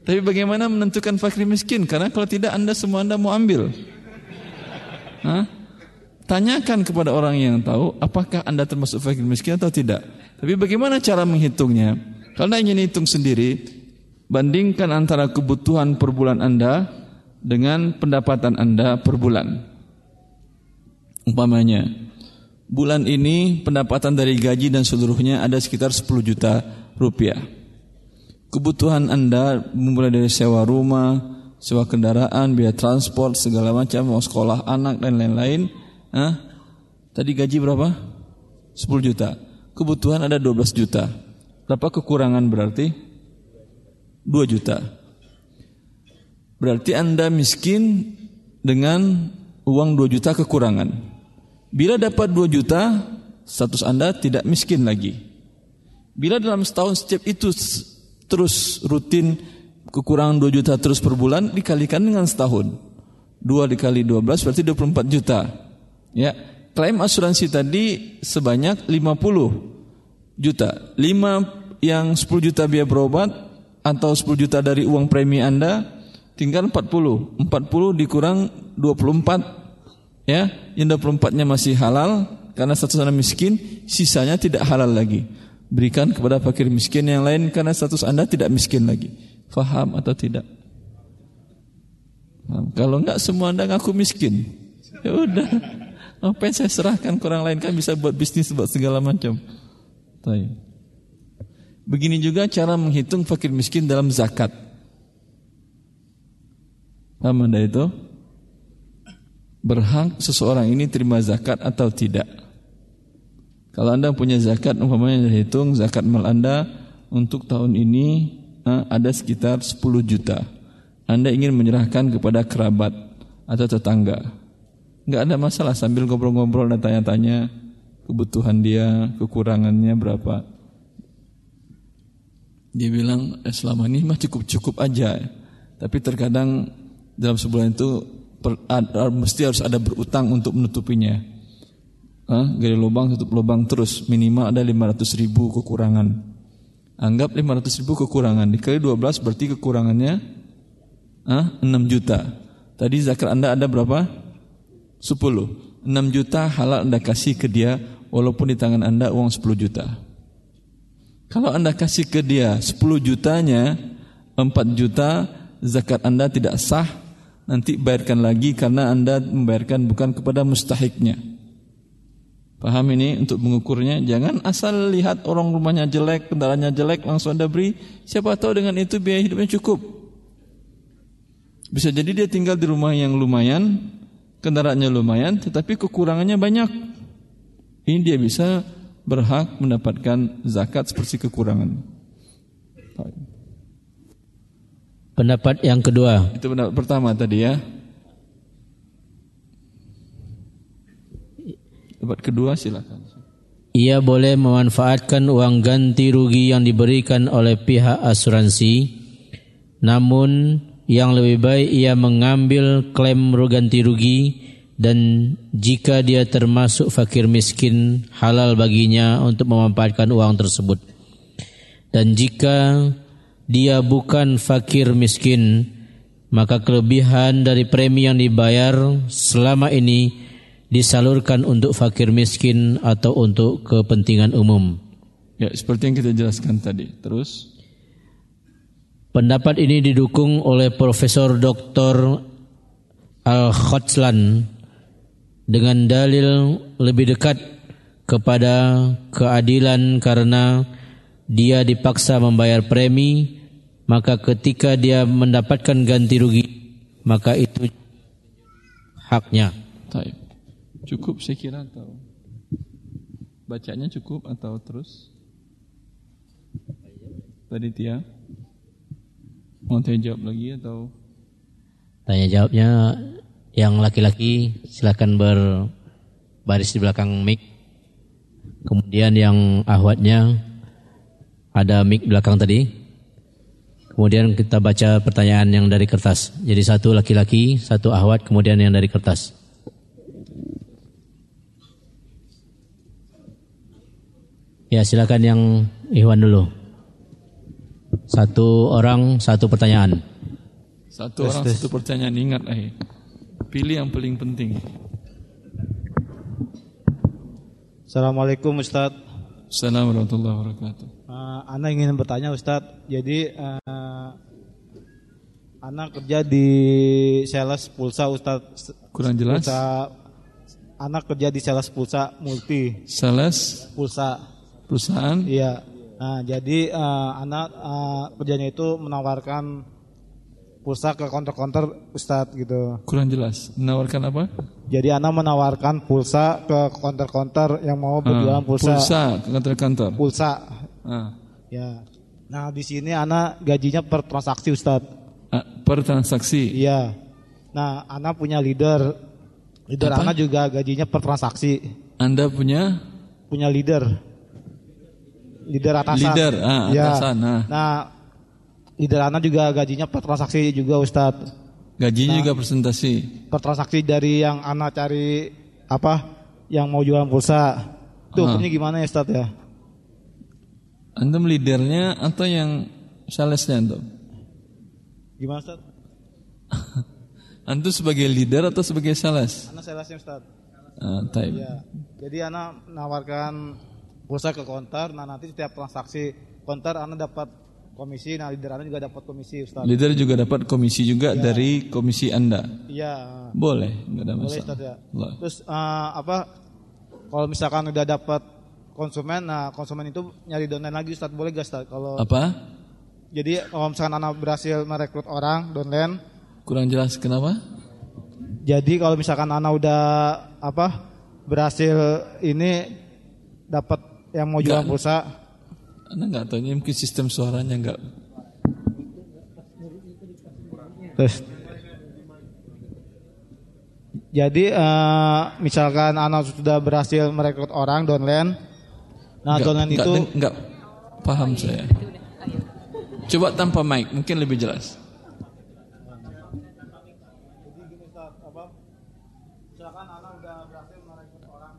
Tapi bagaimana menentukan fakir miskin? Karena kalau tidak, Anda semua Anda mau ambil. Tanyakan kepada orang yang tahu, apakah Anda termasuk fakir miskin atau tidak. Tapi bagaimana cara menghitungnya? Kalau Anda ingin hitung sendiri, bandingkan antara kebutuhan per bulan Anda dengan pendapatan Anda per bulan. Umpamanya, bulan ini pendapatan dari gaji dan seluruhnya ada sekitar 10 juta rupiah. Kebutuhan Anda mulai dari sewa rumah, sewa kendaraan, biaya transport, segala macam, mau sekolah anak dan lain-lain. Hah? Tadi gaji berapa? 10 juta. Kebutuhan ada 12 juta. Berapa kekurangan berarti? 2 juta. Berarti Anda miskin dengan uang 2 juta kekurangan. Bila dapat 2 juta, status Anda tidak miskin lagi. Bila dalam setahun setiap itu terus rutin kekurangan 2 juta terus per bulan, dikalikan dengan setahun. 2 dikali 12 berarti 24 juta. Ya, klaim asuransi tadi sebanyak 50 juta. 5 yang 10 juta biaya berobat atau 10 juta dari uang premi Anda tinggal 40. 40 dikurang 24. Ya, yang 24-nya masih halal karena status Anda miskin, sisanya tidak halal lagi. Berikan kepada fakir miskin yang lain karena status Anda tidak miskin lagi. Faham atau tidak? Faham. Kalau enggak semua Anda ngaku miskin. Ya udah. Apa yang saya serahkan ke orang lain, kan bisa buat bisnis, buat segala macam. Begini juga cara menghitung fakir miskin dalam zakat. Paham Anda itu? Berhak seseorang ini terima zakat atau tidak. Kalau Anda punya zakat, umpamanya dihitung zakat mal Anda untuk tahun ini ada sekitar 10 juta. Anda ingin menyerahkan kepada kerabat atau tetangga. Enggak ada masalah, sambil ngobrol-ngobrol dan tanya-tanya kebutuhan dia, kekurangannya berapa. Dia bilang, selama ini mah cukup-cukup aja. Tapi terkadang dalam sebulan itu mesti harus ada berutang untuk menutupinya. Gali lubang, tutup lubang terus. Minimal ada 500.000 kekurangan. Anggap 500.000 kekurangan. Dikali 12 berarti kekurangannya 6 juta. Tadi zakat Anda ada berapa? 10. 6 juta halal Anda kasih ke dia, walaupun di tangan Anda uang 10 juta. Kalau Anda kasih ke dia 10 jutanya, 4 juta zakat Anda tidak sah, nanti bayarkan lagi karena Anda membayarkan bukan kepada mustahiknya. Paham ini untuk mengukurnya? Jangan asal lihat orang rumahnya jelek, kendaraannya jelek, langsung Anda beri. Siapa tahu dengan itu biaya hidupnya cukup. Bisa jadi dia tinggal di rumah yang lumayan, kendaraannya lumayan, tetapi kekurangannya banyak. Ini dia bisa berhak mendapatkan zakat seperti kekurangan. Pendapat yang kedua. Itu pendapat pertama tadi ya. Pendapat kedua silakan. Ia boleh memanfaatkan uang ganti rugi yang diberikan oleh pihak asuransi, namun yang lebih baik ia mengambil klaim ganti rugi, dan jika dia termasuk fakir miskin halal baginya untuk memanfaatkan uang tersebut. Dan jika dia bukan fakir miskin, maka kelebihan dari premi yang dibayar selama ini disalurkan untuk fakir miskin atau untuk kepentingan umum. Ya, seperti yang kita jelaskan tadi. Terus pendapat ini didukung oleh Profesor Dr. Al-Khoclan dengan dalil lebih dekat kepada keadilan karena dia dipaksa membayar premi, maka ketika dia mendapatkan ganti rugi, maka itu haknya. Cukup saya kira, atau bacanya cukup atau terus? Tadi Tia mau tanya jawab lagi atau? Tanya jawabnya yang laki-laki silakan berbaris di belakang mic. Kemudian yang ahwatnya ada mic belakang tadi. Kemudian kita baca pertanyaan yang dari kertas. Jadi satu laki-laki, satu ahwat, kemudian yang dari kertas. Ya, silakan yang Ikhwan dulu. Satu orang, satu pertanyaan. Satu orang, satu pertanyaan. Ingat, pilih yang paling penting. Assalamualaikum Ustaz. Assalamualaikum warahmatullahi wabarakatuh. Ana ingin bertanya Ustaz. Jadi Ana kerja di sales pulsa Ustaz. Kurang jelas. Pulsa, Ana kerja di sales pulsa multi. Sales pulsa. Perusahaan? Iya. Nah, jadi Ana kerjanya itu menawarkan pulsa ke konter-konter Ustaz gitu. Kurang jelas. Menawarkan apa? Jadi Ana menawarkan pulsa ke konter-konter yang mau berjualan pulsa. Pulsa ke konter-konter. Pulsa. Ya. Nah, di sini Ana gajinya per transaksi Ustaz. Per transaksi. Iya. Nah, Ana punya leader. Leader apa? Ana juga gajinya per transaksi. Anda punya? Punya leader. Leader atasan. Leader, ya. Atasan. Nah, leader Ana juga gajinya per transaksi juga Ustaz. Gajinya juga presentasi. Per transaksi dari yang Ana cari apa yang mau jualan pulsa. Itu hukumnya gimana ya Ustaz ya? Anda leadernya atau yang salesnya Anda? Gimana Ustaz? Anda sebagai leader atau sebagai sales? Ana salesnya Ustaz. Ya. Jadi Ana menawarkan pulsa ke konter. Nah, nanti setiap transaksi konter Ana dapat komisi, nah leader Anda juga dapat komisi Ustaz. Leader juga dapat komisi juga ya. Dari komisi Anda. Iya. Boleh, enggak ada masalah. Boleh Ustaz ya. Terus apa? Kalau misalkan udah dapat konsumen, nah konsumen itu nyari downline lagi Ustaz, boleh enggak Ustaz? Kalau apa? Jadi kalau misalkan Anda berhasil merekrut orang downline. Kurang jelas kenapa? Jadi kalau misalkan Anda udah apa? Berhasil ini dapat yang mau jual pulsa. Anda nggak tahu ini mungkin sistem suaranya nggak. Terus, jadi misalkan Ana sudah berhasil merekrut orang downline, nah downline itu nggak paham saya. Coba tanpa mic mungkin lebih jelas.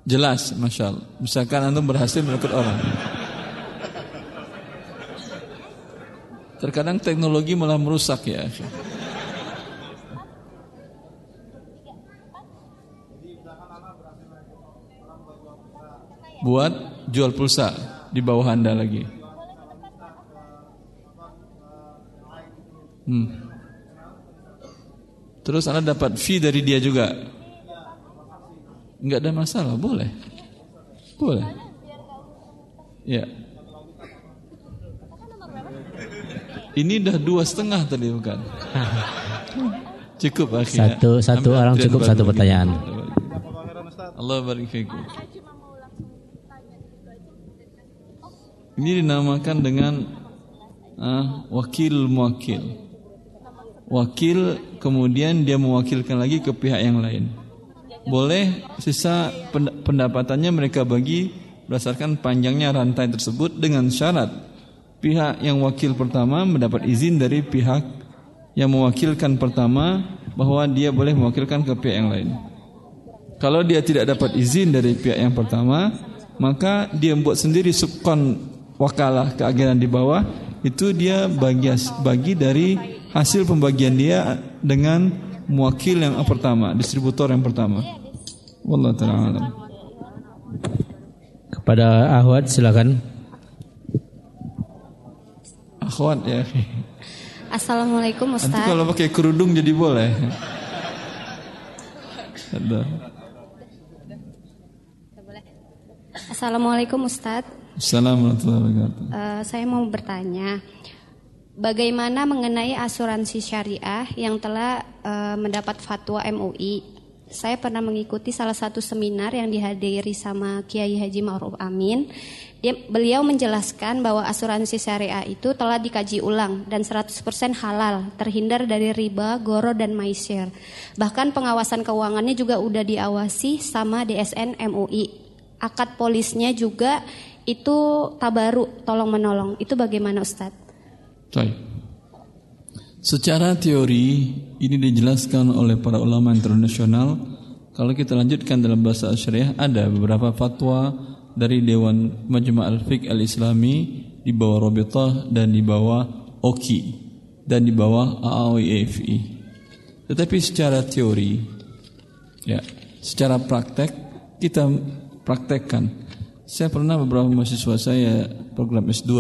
Jelas, Masya Allah. Misalkan Anda berhasil merekrut orang. Terkadang teknologi malah merusak ya. Buat jual pulsa di bawah Anda lagi. Terus Anda dapat fee dari dia juga. Enggak ada masalah, boleh. Boleh. Ya. Ini dah 2,5 tadi bukan? Cukup akhirnya. Satu orang cukup satu pertanyaan. Allah barik fikum. Ini dinamakan dengan wakil muwakil. Wakil kemudian dia mewakilkan lagi ke pihak yang lain. Boleh sisa pendapatannya mereka bagi berdasarkan panjangnya rantai tersebut dengan syarat. Pihak yang wakil pertama mendapat izin dari pihak yang mewakilkan pertama bahwa dia boleh mewakilkan ke pihak yang lain. Kalau dia tidak dapat izin dari pihak yang pertama, maka dia membuat sendiri subkon wakalah keagenan di bawah. Itu dia bagi dari hasil pembagian dia dengan mewakil yang pertama, distributor yang pertama. Wallahu ta'ala. Kepada Ahwat silakan. Akhwat ya. Assalamualaikum Ustaz. Nanti kalau pakai kerudung jadi boleh. Assalamualaikum Ustaz. Assalamualaikum warahmatullahi wabarakatuh. Saya mau bertanya, bagaimana mengenai asuransi syariah yang telah mendapat fatwa MUI? Saya pernah mengikuti salah satu seminar yang dihadiri sama Kiai Haji Ma'ruf Amin. Beliau menjelaskan bahwa asuransi syariah itu telah dikaji ulang dan 100% halal, terhindar dari riba, goro, dan maisir. Bahkan pengawasan keuangannya juga udah diawasi sama DSN MUI. Akad polisnya juga itu tabaru, tolong menolong. Itu bagaimana Ustaz? Baik. Secara teori ini dijelaskan oleh para ulama internasional. Kalau kita lanjutkan dalam bahasa syariah, ada beberapa fatwa dari Dewan Majma' Al-Fiqhi Al-Islami di bawah Rabita dan di bawah OKI dan di bawah AAOFI. Tetapi secara teori, ya, secara praktek kita praktekkan Saya pernah beberapa mahasiswa saya program S2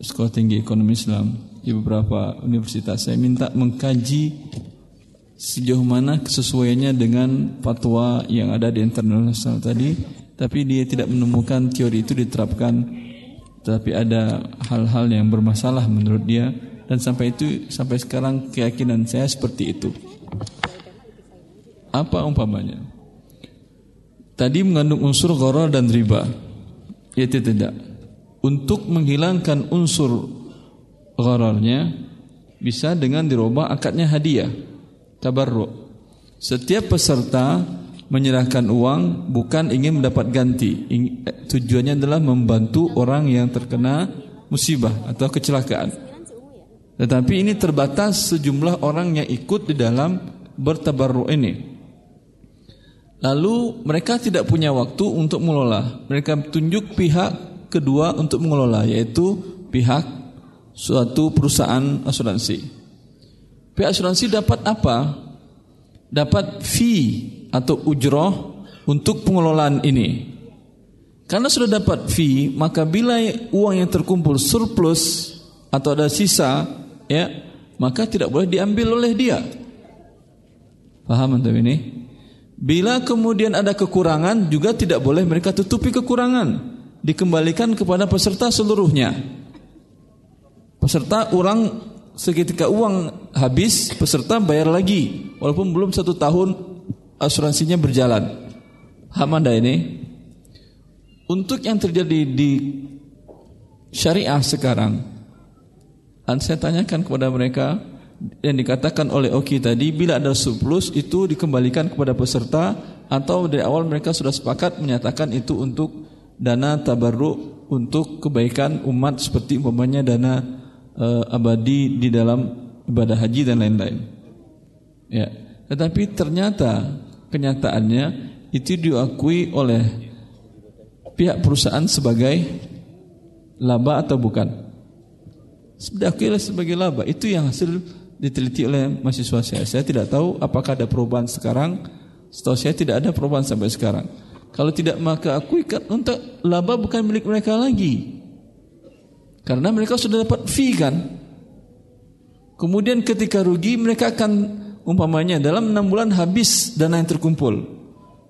Sekolah Tinggi Ekonomi Islam di beberapa universitas, saya minta mengkaji sejauh mana kesesuaiannya dengan fatwa yang ada di internasional tadi, tapi dia tidak menemukan teori itu diterapkan, tapi ada hal-hal yang bermasalah menurut dia, dan sampai sekarang keyakinan saya seperti itu. Apa umpamanya? Tadi mengandung unsur gharar dan riba. Ya tidak. Untuk menghilangkan unsur ghararnya bisa dengan dirubah akadnya hadiah, tabarru. Setiap peserta menyerahkan uang bukan ingin mendapat ganti. Tujuannya adalah membantu orang yang terkena musibah atau kecelakaan. Tetapi ini terbatas sejumlah orang yang ikut di dalam bertabarru ini. Lalu mereka tidak punya waktu untuk mengelola. Mereka tunjuk pihak kedua untuk mengelola, yaitu pihak suatu perusahaan asuransi. Pihak asuransi dapat apa? Dapat fee atau ujroh untuk pengelolaan ini. Karena sudah dapat fee, maka bila uang yang terkumpul surplus atau ada sisa, ya, maka tidak boleh diambil oleh dia. Paham antum ini? Bila kemudian ada kekurangan, juga tidak boleh mereka tutupi kekurangan. Dikembalikan kepada peserta seluruhnya. Peserta orang seketika uang habis, peserta bayar lagi, walaupun belum 1 tahun asuransinya berjalan. Paham Anda ini? Untuk yang terjadi di syariah sekarang, saya tanyakan kepada mereka, yang dikatakan oleh OKI tadi, bila ada surplus itu dikembalikan kepada peserta, atau dari awal mereka sudah sepakat menyatakan itu untuk dana tabarruk, untuk kebaikan umat, seperti umpamanya dana abadi di dalam ibadah haji dan lain-lain. Ya. Tetapi ternyata kenyataannya itu diakui oleh pihak perusahaan sebagai laba atau bukan? Diakui sebagai laba. Itu yang hasil diteliti oleh mahasiswa saya. Saya tidak tahu apakah ada perubahan sekarang. Setahu saya tidak ada perubahan sampai sekarang. Kalau tidak, maka akui untuk laba bukan milik mereka lagi. Karena mereka sudah dapat fee kan. Kemudian ketika rugi mereka akan, umpamanya dalam 6 bulan habis dana yang terkumpul,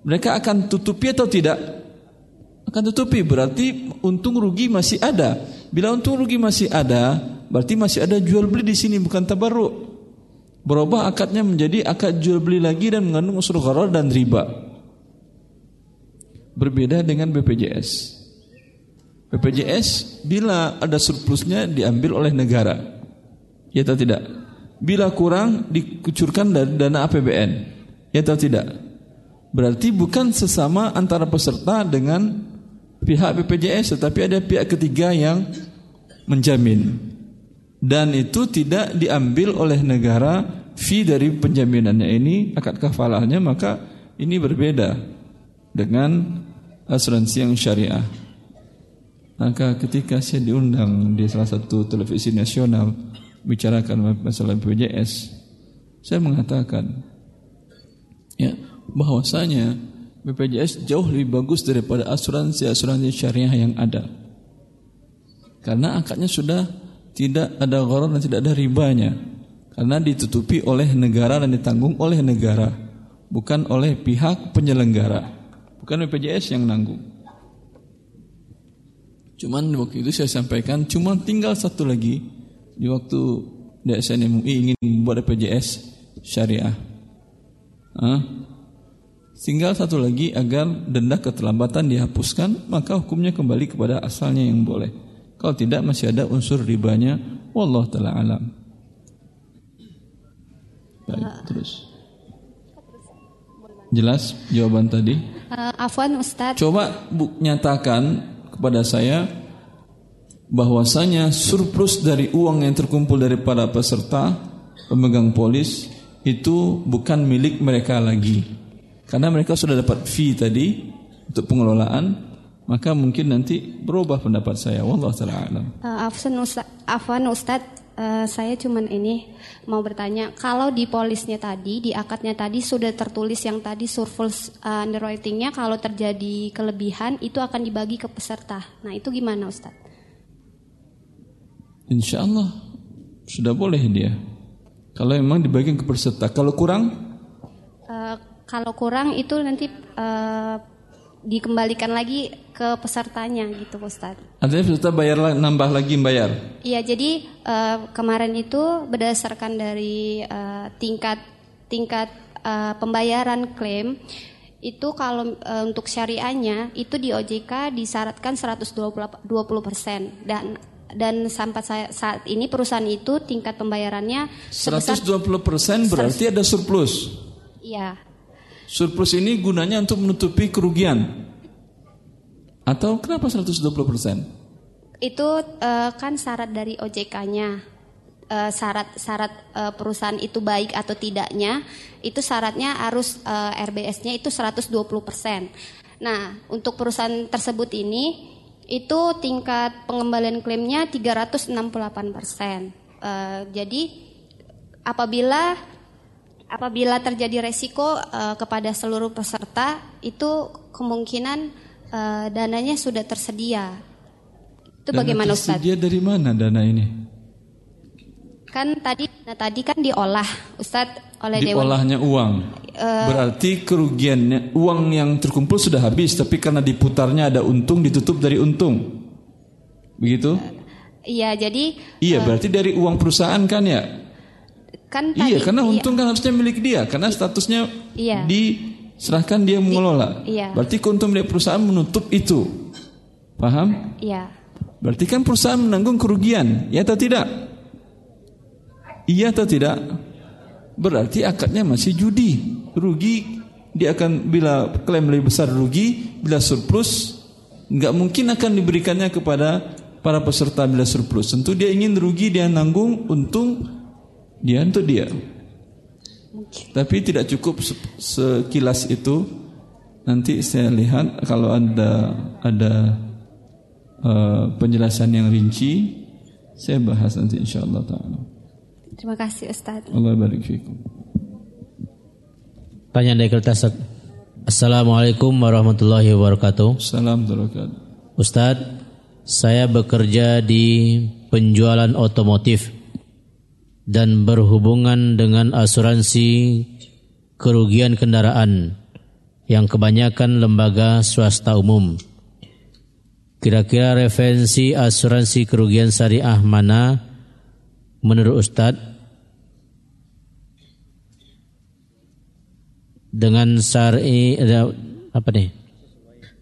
mereka akan tutupi atau tidak? Akan tutupi, berarti untung rugi masih ada. Bila untung rugi masih ada, berarti masih ada jual beli di sini, bukan tabarruk. Berubah akadnya menjadi akad jual beli lagi dan mengandung unsur gharar dan riba. Berbeda dengan BPJS. BPJS bila ada surplusnya diambil oleh negara, ya atau tidak? Bila kurang dikucurkan dari dana APBN, ya atau tidak? Berarti bukan sesama antara peserta dengan pihak BPJS, tetapi ada pihak ketiga yang menjamin. Dan itu tidak diambil oleh negara fee dari penjaminannya ini, akad kafalahnya, maka ini berbeda dengan asuransi yang syariah. Maka ketika saya diundang di salah satu televisi nasional bicarakan masalah BPJS, saya mengatakan ya bahwasanya BPJS jauh lebih bagus daripada asuransi syariah yang ada, karena akadnya sudah tidak ada gharar dan tidak ada ribanya, karena ditutupi oleh negara dan ditanggung oleh negara, bukan oleh pihak penyelenggara, bukan BPJS yang nanggung. Cuman waktu itu saya sampaikan, cuman tinggal satu lagi. Di waktu DSN MUI ingin membuat BPJS syariah, tinggal satu lagi agar denda keterlambatan dihapuskan, maka hukumnya kembali kepada asalnya yang boleh. Kalau tidak masih ada unsur ribanya. Wallahu ta'ala alam. Baik, terus. Jelas jawaban tadi? Afwan Ustadz. Coba nyatakan kepada saya bahwasanya surplus dari uang yang terkumpul dari para peserta pemegang polis itu bukan milik mereka lagi, karena mereka sudah dapat fee tadi untuk pengelolaan. Maka mungkin nanti berubah pendapat saya. Wallahu ta'ala alam. Afwan Ustadz, Saya cuman ini mau bertanya, kalau di polisnya tadi, di akadnya tadi sudah tertulis yang tadi survey underwritingnya, kalau terjadi kelebihan itu akan dibagi ke peserta. Nah itu gimana Ustaz? Insya Allah sudah boleh dia. Kalau memang dibagi ke peserta, kalau kurang? Kalau kurang itu nanti dikembalikan lagi ke pesertanya gitu Ustaz. Artinya peserta bayar, nambah lagi bayar? Iya, jadi kemarin itu berdasarkan dari tingkat pembayaran klaim itu, kalau untuk syariahnya itu di OJK disyaratkan 120%, dan sampai saat ini perusahaan itu tingkat pembayarannya 120%, berarti ada surplus. Iya. Surplus ini gunanya untuk menutupi kerugian. Atau kenapa 120%? Itu kan syarat dari OJK-nya. Syarat perusahaan itu baik atau tidaknya, itu syaratnya harus RBS-nya itu 120%. Nah, untuk perusahaan tersebut ini, itu tingkat pengembalian klaimnya 368%. Jadi, apabila terjadi resiko kepada seluruh peserta, itu kemungkinan dananya sudah tersedia. Itu dana bagaimana Ustaz? Tersedia dari mana dana ini? Kan tadi kan diolah Ustaz oleh Dewan. Diolahnya uang. Berarti kerugiannya uang yang terkumpul sudah habis, tapi karena diputarnya ada untung, ditutup dari untung. Begitu? Iya, jadi iya, berarti dari uang perusahaan kan ya? Kan tadi, iya, karena untung kan harusnya milik dia, karena statusnya diserahkan dia mengelola. Berarti keuntungan dari perusahaan menutup itu, paham? Iya. Berarti kan perusahaan menanggung kerugian, ya atau tidak? Iya atau tidak? Berarti akadnya masih judi, rugi. Dia akan bila klaim lebih besar rugi, bila surplus nggak mungkin akan diberikannya kepada para peserta bila surplus. Tentu dia ingin rugi, dia nanggung, untung dia untuk dia. Mungkin. Tapi tidak cukup sekilas itu. Nanti saya lihat kalau ada penjelasan yang rinci, saya bahas nanti insyaallah ta'ala. Terima kasih Ustaz. Allah barik fikum. Tanya dari kertas. Assalamualaikum warahmatullahi wabarakatuh. Assalamualaikum. Ustaz, saya bekerja di penjualan otomotif dan berhubungan dengan asuransi kerugian kendaraan yang kebanyakan lembaga swasta umum. Kira-kira referensi asuransi kerugian syariah mana menurut Ustadz dengan syar'i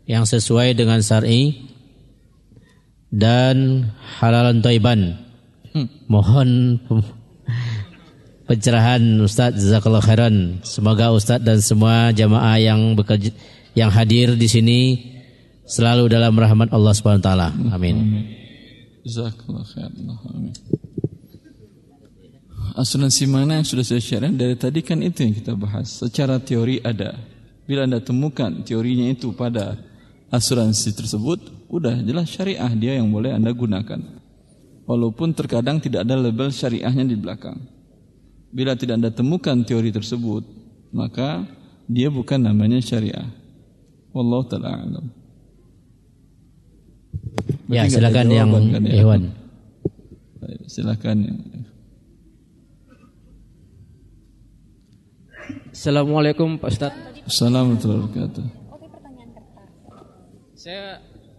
yang sesuai dengan syar'i dan halalan thayyiban? Mohon pencerahan Ustaz, jazakallahu khairan. Semoga Ustaz dan semua jamaah yang hadir di sini selalu dalam rahmat Allah Subhanahu wa taala. Amin. Jazakallahu khairan. Amin. Asuransi mana yang sudah saya share dari tadi kan itu yang kita bahas. Secara teori ada. Bila Anda temukan teorinya itu pada asuransi tersebut, udah jelas syariah dia yang boleh Anda gunakan. Walaupun terkadang tidak ada label syariahnya di belakang. Bila tidak Anda temukan teori tersebut, maka dia bukan namanya syariah. Wallahu ta'ala a'lam. Ya, silakan yang Ikhwan. Silakan yang. Assalamualaikum Pak Ustaz. Assalamualaikum warahmatullahi wabarakatuh.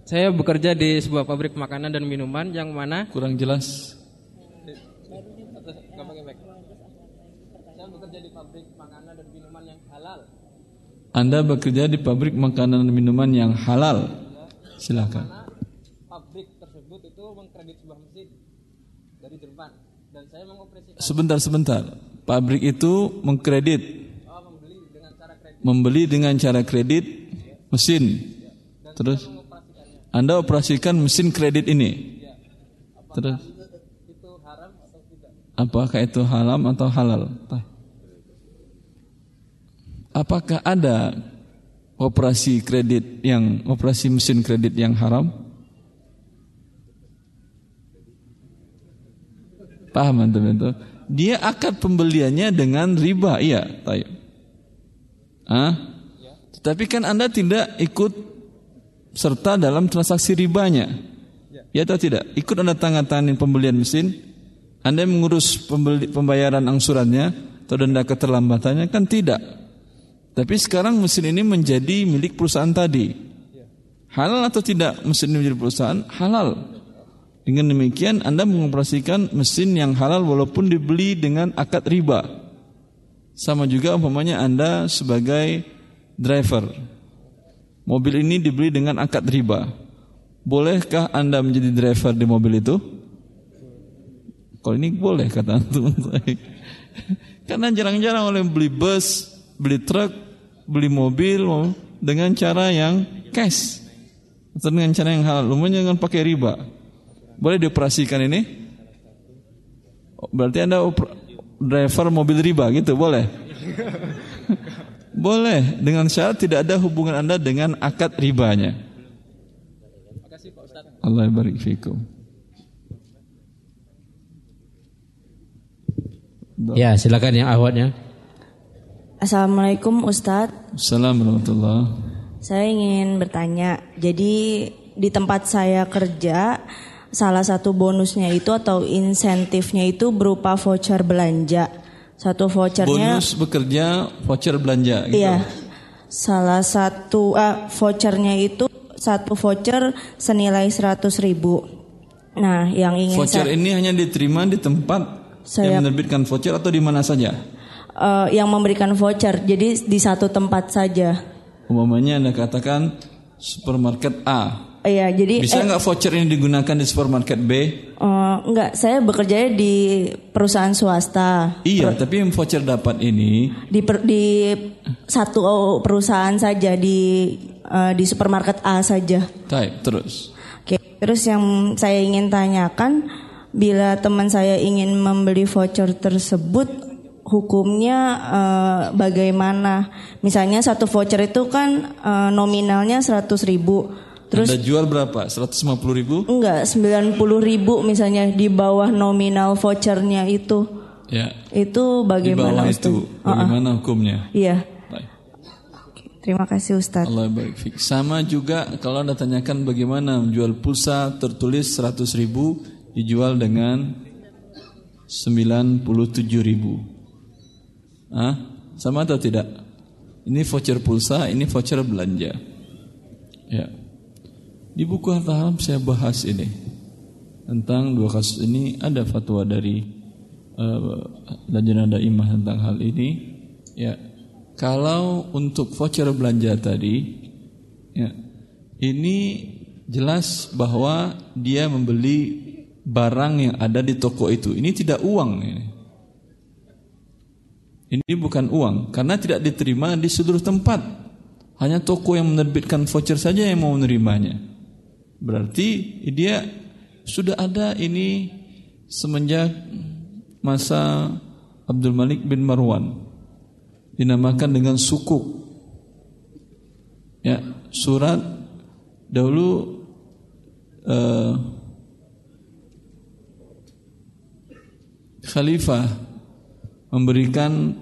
Saya bekerja di sebuah pabrik makanan dan minuman yang mana kurang jelas. Anda bekerja di pabrik makanan dan minuman yang halal. Silakan. Pabrik tersebut itu mengkredit sebuah mesin dari Jerman dan saya mengoperasikan. Sebentar. Pabrik itu mengkredit. Oh, membeli dengan cara kredit mesin. Ya. Terus Anda operasikan mesin kredit ini. Ya. Terus itu haram atau tidak? Apakah itu haram atau halal? Apakah ada operasi mesin kredit yang haram? Paham antum itu? Dia akad pembeliannya dengan riba, iya. Tapi kan Anda tidak ikut serta dalam transaksi ribanya. Ya atau tidak? Ikut Anda tangan-tangan pembelian mesin, Anda mengurus pembayaran angsurannya atau denda keterlambatannya, kan tidak. Tapi sekarang mesin ini menjadi milik perusahaan tadi. Halal atau tidak mesin ini menjadi perusahaan? Halal. Dengan demikian Anda mengoperasikan mesin yang halal walaupun dibeli dengan akad riba. Sama juga umpamanya Anda sebagai driver. Mobil ini dibeli dengan akad riba. Bolehkah Anda menjadi driver di mobil itu? Kalau ini boleh kata antum. Karena jarang-jarang orang beli bus, beli truk, beli mobil dengan cara yang cash. Atau dengan cara yang halal, umumnya dengan pakai riba. Boleh dioperasikan ini? Berarti Anda driver mobil riba gitu, boleh? Boleh, dengan syarat tidak ada hubungan Anda dengan akad ribanya. Allah barik fikum. Ya, silakan yang akhwatnya. Assalamualaikum Ustaz. Assalamualaikum warahmatullahi wabarakatuh. Saya ingin bertanya, jadi di tempat saya kerja salah satu bonusnya itu atau insentifnya itu berupa voucher belanja. Satu vouchernya bonus bekerja, voucher belanja gitu. Iya. Salah satu vouchernya itu satu voucher senilai 100.000. Nah, yang ingin voucher ini hanya diterima di tempat yang menerbitkan voucher atau di mana saja? Yang memberikan voucher. Jadi di satu tempat saja. Umpamanya Anda katakan supermarket A. Iya, jadi bisa nggak voucher ini digunakan di supermarket B? Enggak, saya bekerja di perusahaan swasta. Iya, tapi yang voucher dapat ini di satu perusahaan saja di supermarket A saja. Taip, terus. Oke, terus yang saya ingin tanyakan, bila teman saya ingin membeli voucher tersebut, hukumnya bagaimana? Misalnya satu voucher itu kan nominalnya 100.000. Terus, Anda jual berapa? 150.000? Enggak, 90.000 misalnya di bawah nominal vouchernya itu. Ya. Itu bagaimana? Di bawah itu bagaimana hukumnya? Iya. Baik. Terima kasih Ustaz. Allah barik fik. Sama juga kalau Anda tanyakan bagaimana menjual pulsa tertulis 100.000 dijual dengan 97.000. Sama atau tidak? Ini voucher pulsa, ini voucher belanja. Ya. Di buku Harta Haram saya bahas ini tentang dua kasus ini. Ada fatwa dari Lajnah Daimah tentang hal ini. Ya, kalau untuk voucher belanja tadi, ya, ini jelas bahwa dia membeli barang yang ada di toko itu. Ini tidak uang. Ini bukan uang karena tidak diterima di seluruh tempat. Hanya toko yang menerbitkan voucher saja yang mau menerimanya. Berarti dia sudah ada ini semenjak masa Abdul Malik bin Marwan, dinamakan dengan sukuk. Ya, surat dahulu Khalifah memberikan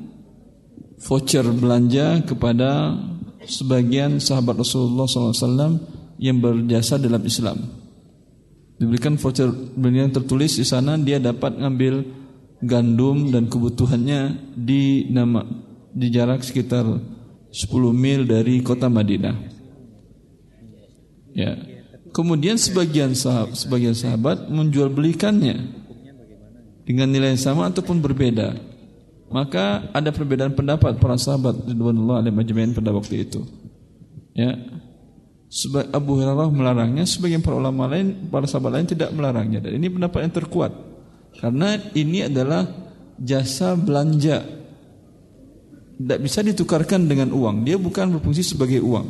voucher belanja kepada sebagian sahabat Rasulullah SAW yang berjasa dalam Islam. Diberikan voucher yang tertulis di sana, dia dapat ngambil gandum dan kebutuhannya di jarak sekitar 10 mil dari kota Madinah. Ya. Kemudian sebagian sahabat menjual belikannya dengan nilai yang sama ataupun berbeda. Maka ada perbedaan pendapat para sahabat radhiyallahu anhum ajma'in pada waktu itu. Ya. Abu Hurairah melarangnya, sebagian para ulama lain, para sahabat lain tidak melarangnya. Dan ini pendapat yang terkuat karena ini adalah jasa belanja, tidak bisa ditukarkan dengan uang. Dia bukan berfungsi sebagai uang.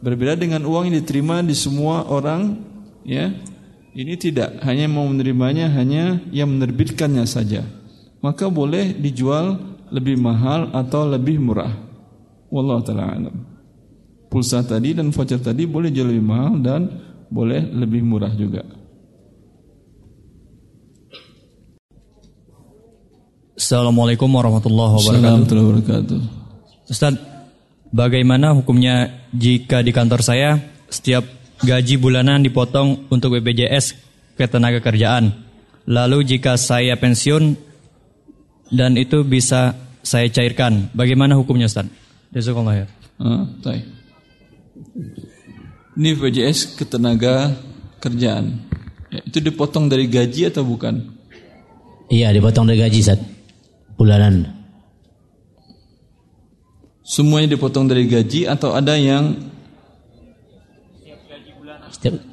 Berbeda dengan uang yang diterima di semua orang, ya. Ini tidak, hanya mau menerimanya hanya yang menerbitkannya saja. Maka boleh dijual lebih mahal atau lebih murah. Wallahu ta'ala a'lam. Pulsa tadi dan voucher tadi boleh jual lebih mahal dan boleh lebih murah juga. Assalamualaikum warahmatullahi wabarakatuh. Ustaz, bagaimana hukumnya jika di kantor saya setiap gaji bulanan dipotong untuk BPJS ketenagakerjaan? Lalu jika saya pensiun dan itu bisa saya cairkan, bagaimana hukumnya Ustaz? Jazakallahu khair. Ini BPJS ketenaga kerjaan. Itu dipotong dari gaji atau bukan? Iya, dipotong dari gaji Ustaz. Bulanan. Semuanya dipotong dari gaji atau ada yang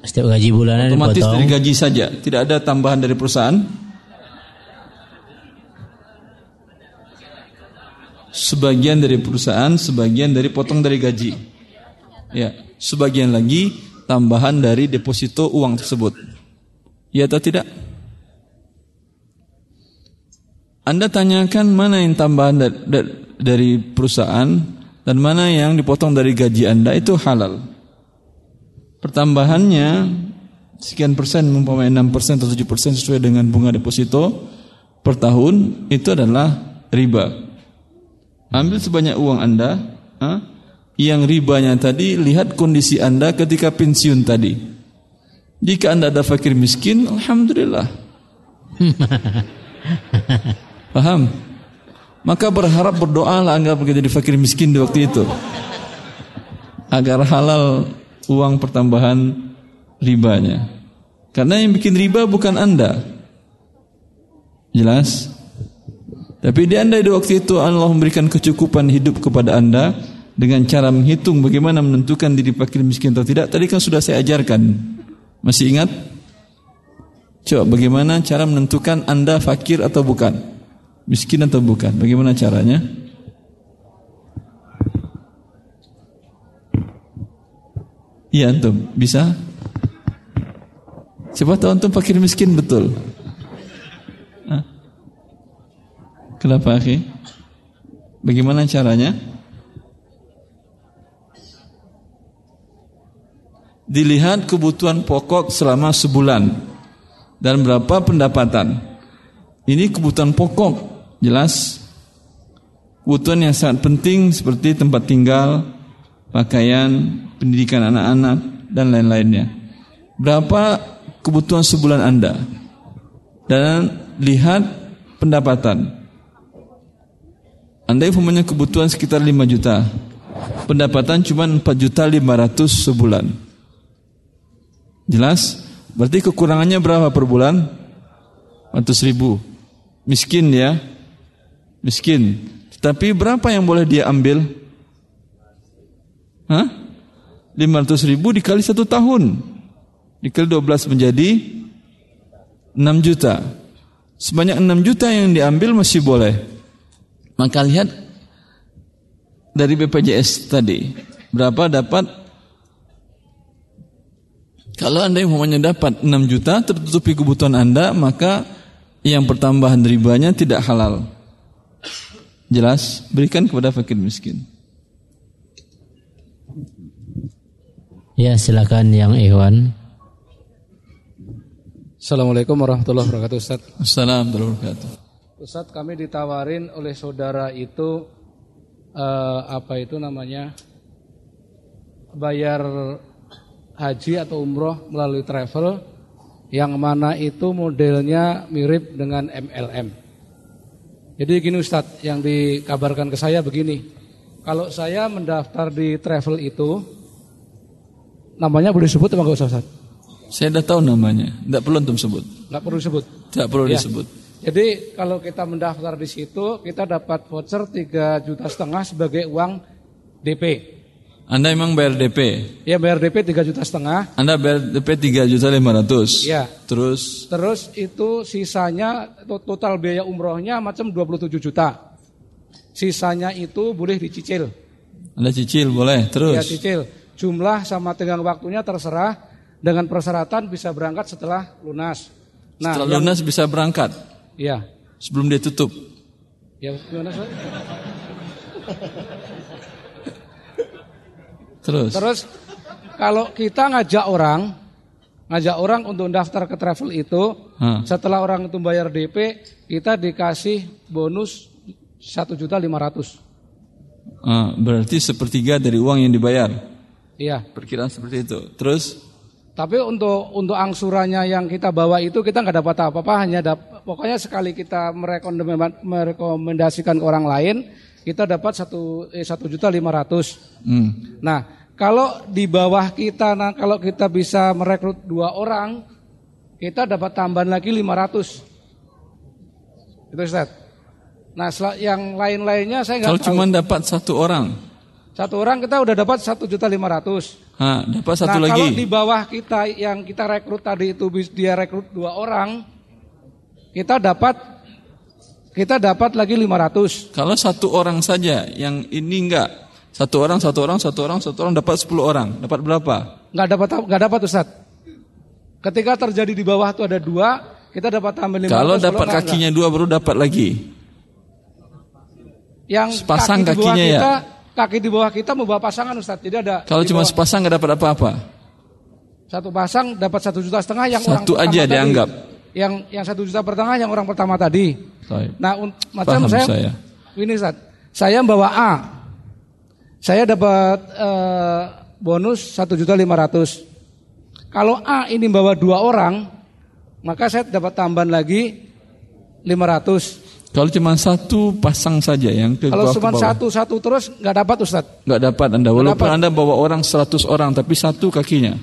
setiap gaji bulanan otomatis dipotong? Dari gaji saja, tidak ada tambahan dari perusahaan. Sebagian dari perusahaan, sebagian dari potong dari gaji. Ya, sebagian lagi tambahan dari deposito uang tersebut. Ya atau tidak? Anda tanyakan mana yang tambahan dari perusahaan dan mana yang dipotong dari gaji Anda, itu halal. Pertambahannya sekian persen, umpamanya 6% atau 7% sesuai dengan bunga deposito per tahun, itu adalah riba. Ambil sebanyak uang Anda, yang ribanya tadi, lihat kondisi Anda ketika pensiun tadi. Jika Anda ada fakir miskin, alhamdulillah. Paham? Maka berharap, berdoalah Anda menjadi fakir miskin di waktu itu, agar halal uang pertambahan ribanya. Karena yang bikin riba bukan Anda. Jelas? Tapi diandai di waktu itu Allah memberikan kecukupan hidup kepada Anda dengan cara menghitung bagaimana menentukan diri fakir miskin atau tidak. Tadi kan sudah saya ajarkan. Masih ingat? Coba bagaimana cara menentukan Anda fakir atau bukan? Miskin atau bukan? Bagaimana caranya? Iya, antum bisa? Siapa tahu antum fakir miskin betul. Kenapa, akhi? Bagaimana caranya? Dilihat kebutuhan pokok selama sebulan dan berapa pendapatan. Ini kebutuhan pokok, jelas. Kebutuhan yang sangat penting seperti tempat tinggal, pakaian, pendidikan anak-anak, dan lain-lainnya. Berapa kebutuhan sebulan Anda? Dan lihat pendapatan. Anda punya kebutuhan sekitar 5 juta. Pendapatan cuma 4.500.000 sebulan. Jelas? Berarti kekurangannya berapa per bulan? 100.000. Miskin ya. Miskin. Tapi berapa yang boleh dia ambil? 500.000 dikali 1 tahun. Dikali 12 menjadi 6 juta. Sebanyak 6 juta yang diambil masih boleh. Maka lihat dari BPJS tadi, berapa dapat. Kalau Anda umpamanya dapat 6 juta tertutupi kebutuhan Anda, maka yang pertambahan ribanya tidak halal. Jelas? Berikan kepada fakir miskin. Ya, silakan yang Iwan. Assalamualaikum warahmatullahi wabarakatuh, Ustaz. Assalamualaikum warahmatullahi wabarakatuh. Ustaz, kami ditawarin oleh saudara itu bayar haji atau umroh melalui travel, yang mana itu modelnya mirip dengan MLM. Jadi gini Ustaz, yang dikabarkan ke saya begini, kalau saya mendaftar di travel itu, namanya boleh disebut atau enggak Ustaz? Saya sudah tahu namanya, enggak perlu untuk sebut. Enggak perlu disebut? Tidak perlu ya. Disebut. Jadi kalau kita mendaftar di situ, kita dapat voucher 3,5 juta sebagai uang DP. Anda memang bayar DP? Ya, bayar DP 3,5 juta. Anda bayar DP 3,5 juta. Ya. Terus itu sisanya total biaya umrohnya macam 27 juta. Sisanya itu boleh dicicil. Anda cicil boleh, terus? Ya, cicil. Jumlah sama tenggang waktunya terserah, dengan persyaratan bisa berangkat setelah lunas. Nah, setelah lunas bisa berangkat. Ya. Sebelum dia tutup. Ya, gimana, Ustaz? Terus. Kalau kita ngajak orang ngajak orang untuk daftar ke travel itu, setelah orang itu bayar DP, kita dikasih bonus 1.500.000. Berarti sepertiga dari uang yang dibayar. Iya. Perkiraan seperti itu. Terus? Tapi untuk angsurannya yang kita bawa itu kita nggak dapat apa-apa, hanya pokoknya sekali kita merekomendasikan ke orang lain kita dapat 1.500.000. Nah, kalau di bawah kita, nah, kalau kita bisa merekrut 2 orang, kita dapat tambahan lagi 500. Itu Ustaz. Nah, yang lain-lainnya saya nggak tahu. Kalau cuma dapat 1 orang. 1 orang kita udah dapat 1.500.000. Dapat satu lagi. Nah, kalau di bawah kita yang kita rekrut tadi itu dia rekrut 2 orang, kita dapat lagi 500. Kalau 1 orang saja, yang ini enggak. 1 orang dapat 10 orang. Dapat berapa? Enggak dapat Ustaz. Ketika terjadi di bawah itu ada 2, kita dapat tambah 500. Kalau dapat kakinya 2 baru dapat lagi. Yang sepasang kakinya kita, ya. Kaki di bawah kita membawa pasangan Ustaz. Jadi ada. Kalau cuma sepasang nggak dapat apa-apa. 1 pasang dapat 1,5 juta yang satu orang aja dianggap. Tadi, yang 1,5 juta yang orang pertama tadi. Sorry. Nah, macam saya ini Ustaz. Saya bawa A. Saya dapat bonus 1.500.000. Kalau A ini bawa 2 orang, maka saya dapat tambahan lagi 500. Kalau cuma 1 pasang saja yang ke bawah. Kalau cuma satu terus nggak dapat Ustaz. Nggak dapat Anda, walaupun Anda bawa orang 100 orang tapi 1 kakinya.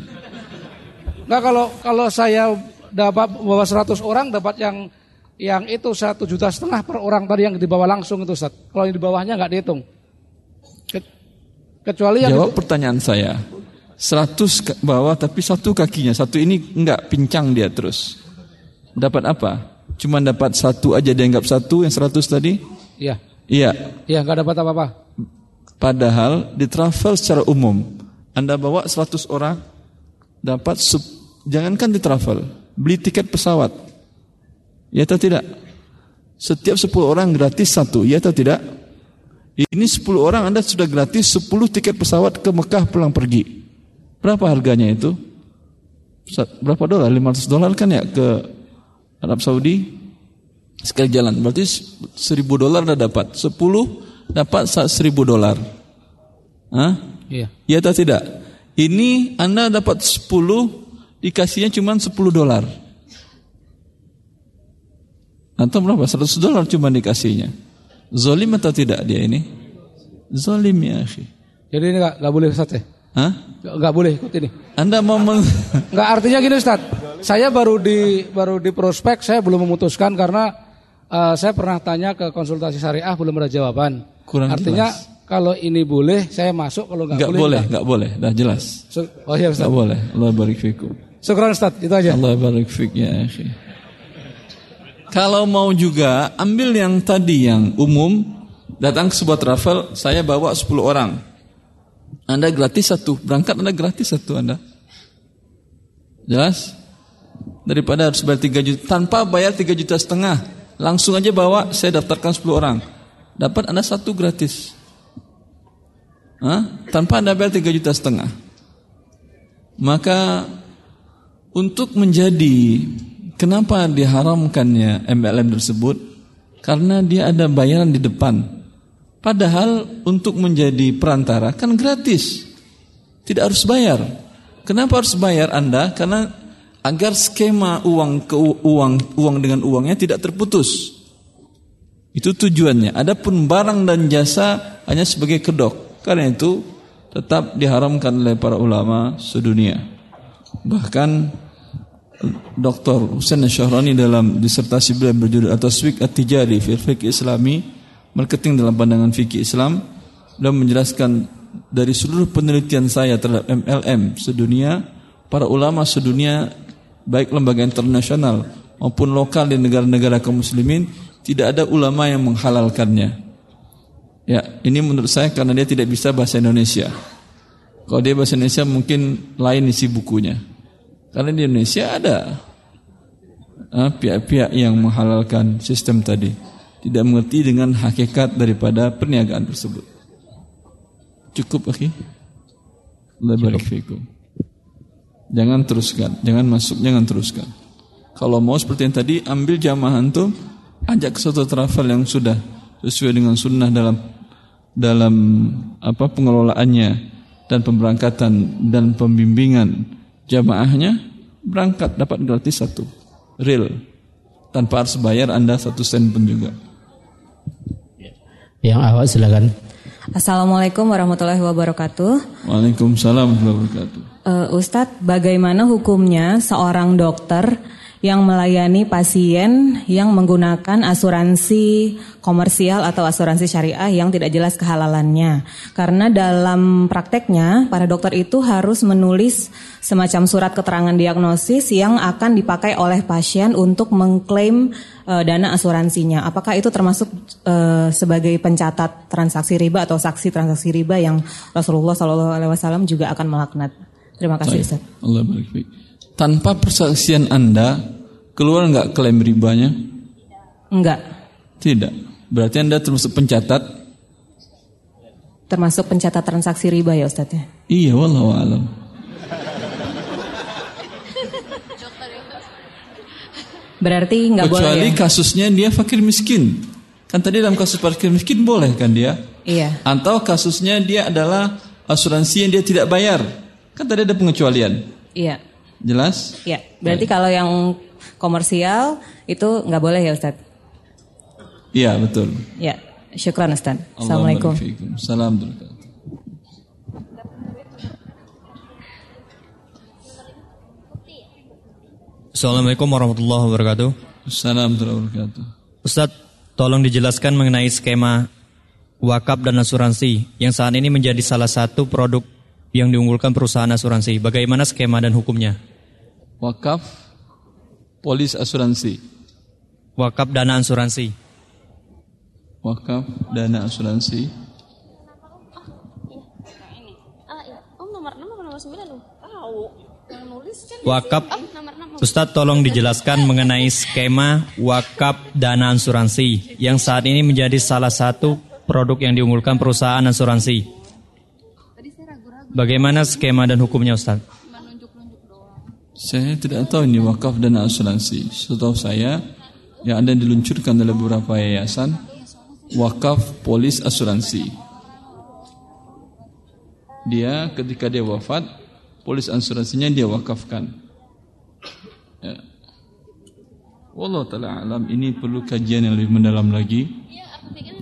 Nggak, kalau saya dapat bawa 100 orang dapat yang itu 1,5 juta per orang tadi yang dibawa langsung itu Ustaz. Kalau yang di bawahnya nggak dihitung. Kecuali yang jawab itu, pertanyaan saya. 100 bawah tapi 1 kakinya, 1 ini nggak pincang dia terus. Dapat apa? Cuma dapat 1 aja dianggap 1 yang 100 tadi? Iya. Iya. Iya, enggak dapat apa-apa. Padahal di travel secara umum Anda bawa 100 orang dapat jangankan di travel, beli tiket pesawat. Ya atau tidak? Setiap 10 orang gratis 1, ya atau tidak? Ini 10 orang Anda sudah gratis 10 tiket pesawat ke Mekah pulang pergi. Berapa harganya itu? Berapa dolar? $500 kan ya ke Arab Saudi sekali jalan, berarti $1,000 dah dapat, 10 dapat $1,000. Iya. Ya atau tidak? Ini Anda dapat 10 dikasihnya cuma $10. Atau berapa? $100 cuma dikasihnya. Zolim atau tidak dia ini? Zolim ya akhi. Jadi ini nggak boleh Ustaz ya? Nggak boleh ikut ini. Anda mau nggak, artinya gini Ustaz. Saya baru di prospek, saya belum memutuskan karena saya pernah tanya ke konsultasi syariah belum ada jawaban. Kurang artinya jelas. Kalau ini boleh saya masuk, kalau nggak boleh. Dah jelas. Oh ya Ustaz. Nggak boleh. Allah barik fikum. Syukran Ustaz, itu aja. Allah barik fik ya akhi. Kalau mau juga ambil yang tadi yang umum, datang ke sebuah travel, saya bawa 10 orang. Anda gratis 1, berangkat Anda gratis 1 Anda. Jelas? Daripada harus bayar 3 juta, tanpa bayar 3,5 juta. Langsung aja bawa, saya daftarkan 10 orang. Dapat Anda 1 gratis. Tanpa Anda bayar 3,5 juta. Maka untuk menjadi, kenapa diharamkannya MLM tersebut? Karena dia ada bayaran di depan. Padahal untuk menjadi perantara kan gratis, tidak harus bayar. Kenapa harus bayar Anda? Karena agar skema uang dengan uangnya tidak terputus. Itu tujuannya. Adapun barang dan jasa hanya sebagai kedok. Karena itu tetap diharamkan oleh para ulama sedunia. Bahkan Dr. Hussein Syahrani dalam disertasi beliau berjudul At-Tawfik At-Tijari fi Fiqh Islami, Marketing dalam Pandangan Fikih Islam, beliau menjelaskan dari seluruh penelitian saya terhadap MLM sedunia, para ulama sedunia baik lembaga internasional maupun lokal di negara-negara kaum muslimin, tidak ada ulama yang menghalalkannya. Ya, ini menurut saya karena dia tidak bisa bahasa Indonesia. Kalau dia bahasa Indonesia mungkin lain isi bukunya. Karena di Indonesia ada pihak-pihak yang menghalalkan sistem tadi. Tidak mengerti dengan hakikat daripada perniagaan tersebut. Cukup akhi. Barakallahu fikum. Jangan teruskan, jangan masuk, jangan teruskan. Kalau mau seperti yang tadi, ambil jamaah antum, ajak ke suatu travel yang sudah sesuai dengan sunnah dalam apa pengelolaannya dan pemberangkatan dan pembimbingan jamaahnya, berangkat dapat gratis satu real, tanpa harus bayar Anda satu sen pun juga. Yang awal silakan. Assalamualaikum warahmatullahi wabarakatuh. Waalaikumsalam warahmatullahi wabarakatuh. Ustadz, bagaimana hukumnya seorang dokter yang melayani pasien yang menggunakan asuransi komersial atau asuransi syariah yang tidak jelas kehalalannya? Karena dalam prakteknya para dokter itu harus menulis semacam surat keterangan diagnosis yang akan dipakai oleh pasien untuk mengklaim dana asuransinya. Apakah itu termasuk sebagai pencatat transaksi riba atau saksi transaksi riba yang Rasulullah SAW juga akan melaknat? Terima kasih Ustaz. Allah barik fiik. Tanpa persaksian Anda keluar enggak klaim ribanya? Enggak. Tidak. Berarti Anda termasuk pencatat? Termasuk pencatat transaksi riba ya Ustaz ya? Iya, wallahu alam. Berarti enggak boleh. Kecuali ya? Kasusnya dia fakir miskin. Kan tadi dalam kasus fakir miskin boleh kan dia? Iya. Atau kasusnya dia adalah asuransi yang dia tidak bayar. Kan tadi ada pengecualian. Iya. Jelas? Iya. Berarti kalau yang komersial itu enggak boleh ya Ustaz? Iya, betul. Iya. Syukran Ustaz. Assalamualaikum. Waalaikumsalam. Assalamualaikum warahmatullahi wabarakatuh. Assalamualaikum warahmatullahi wabarakatuh. Ustaz, tolong dijelaskan mengenai skema wakaf dan asuransi yang saat ini menjadi salah satu produk yang diunggulkan perusahaan asuransi. Bagaimana skema dan hukumnya? Wakaf, polis asuransi. Wakaf dana asuransi. Wakaf dana asuransi. Nomor 9 loh. Tahu. Wakaf. Ustaz, tolong dijelaskan mengenai skema wakaf dana asuransi yang saat ini menjadi salah satu produk yang diunggulkan perusahaan asuransi. Bagaimana skema dan hukumnya Ustaz? Saya tidak tahu ini wakaf dan asuransi. Setahu saya yang ada diluncurkan oleh beberapa yayasan wakaf polis asuransi. Dia ketika dia wafat, polis asuransinya dia wakafkan. Ya. Wallahu taala alam, ini perlu kajian yang lebih mendalam lagi.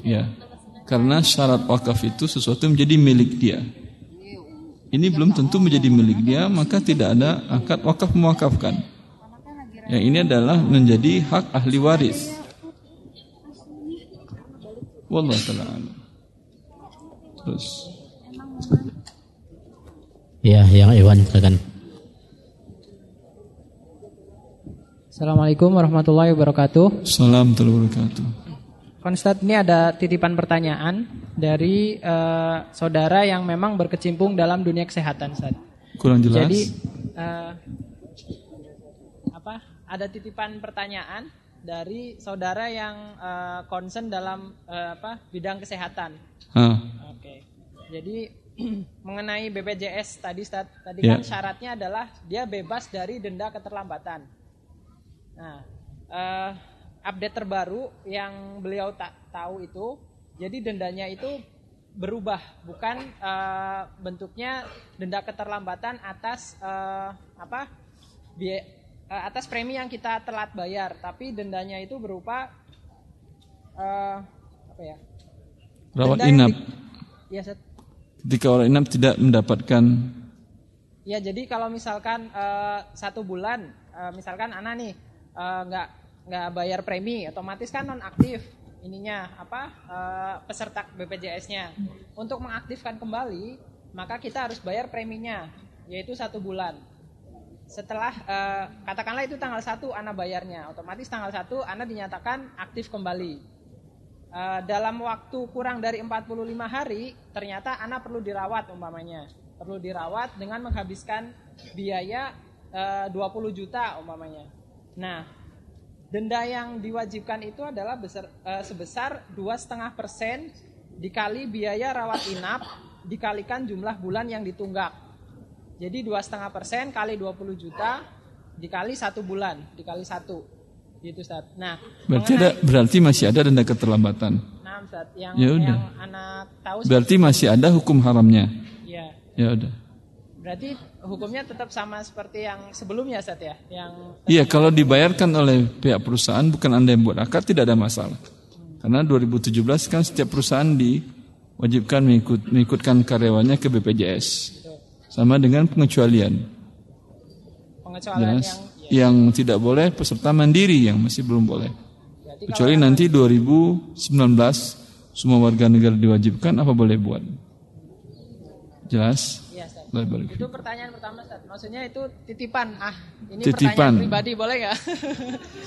Ya. Karena syarat wakaf itu sesuatu menjadi milik dia. Ini belum tentu menjadi milik dia, maka tidak ada akad wakaf mewakafkan. Yang ini adalah menjadi hak ahli waris. Wallahu ta'ala a'lam. Terus. Ya, yang Iwan silakan. Assalamualaikum warahmatullahi wabarakatuh. Assalamualaikum warahmatullahi wabarakatuh. Ustaz, ini ada titipan pertanyaan dari saudara yang memang berkecimpung dalam dunia kesehatan, Ustaz. Kurang jelas. Jadi ada titipan pertanyaan dari saudara yang concern dalam bidang kesehatan. Oke. Jadi mengenai BPJS tadi, Ustaz, tadi kan syaratnya adalah dia bebas dari denda keterlambatan. Nah, update terbaru yang beliau tahu itu, jadi dendanya itu berubah, bukan bentuknya denda keterlambatan atas atas premi yang kita telat bayar, tapi dendanya itu berupa rawat inap. Iya, ketika orang inap tidak mendapatkan. Ya, jadi kalau misalkan 1 bulan, misalkan Ana nih nggak bayar premi, otomatis kan nonaktif peserta BPJS-nya. Untuk mengaktifkan kembali, maka kita harus bayar preminya, yaitu 1 bulan. Setelah katakanlah itu tanggal 1 Ana bayarnya, otomatis tanggal 1 Ana dinyatakan aktif kembali. Dalam waktu kurang dari 45 hari, ternyata Ana perlu dirawat umpamanya. Perlu dirawat dengan menghabiskan biaya 20 juta umpamanya. Nah, denda yang diwajibkan itu adalah sebesar 2,5% dikali biaya rawat inap dikalikan jumlah bulan yang ditunggak. Jadi 2,5% kali 20 juta dikali 1 bulan, dikali 1. Gitu, Ustaz. Nah, berarti masih ada denda keterlambatan. Nah, Ustaz, yang anak tahu berarti masih ada hukum haramnya. Iya. Ya udah. Berarti hukumnya tetap sama seperti yang sebelumnya, Ustaz, ya? Iya, kalau dibayarkan oleh pihak perusahaan, bukan Anda yang buat akad, tidak ada masalah. Karena 2017 kan setiap perusahaan diwajibkan mengikutkan karyawannya ke BPJS. Betul. Sama dengan pengecualian. Pengecualian yang tidak boleh peserta mandiri yang masih belum boleh. Berarti kecuali nanti 2019 semua warga negara diwajibkan, apa boleh buat? Jelas? Itu pertanyaan pertama, Ustaz. Maksudnya itu titipan. Ini titipan. Pertanyaan pribadi boleh nggak?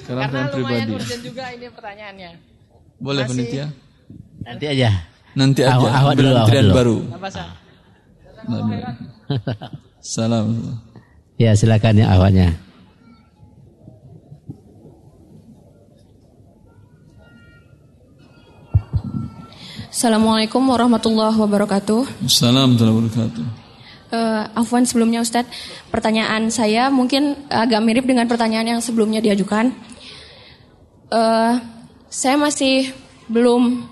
Karena lumayan urgent juga ini pertanyaannya. Boleh panitia? Nanti aja. Nanti aja. Awal dulu. Baru. Salam. Ya silakan yang awalnya. Assalamualaikum warahmatullahi wabarakatuh. Assalamualaikum warahmatullahi wabarakatuh. Afwan sebelumnya Ustadz, pertanyaan saya mungkin agak mirip dengan pertanyaan yang sebelumnya diajukan. Saya masih belum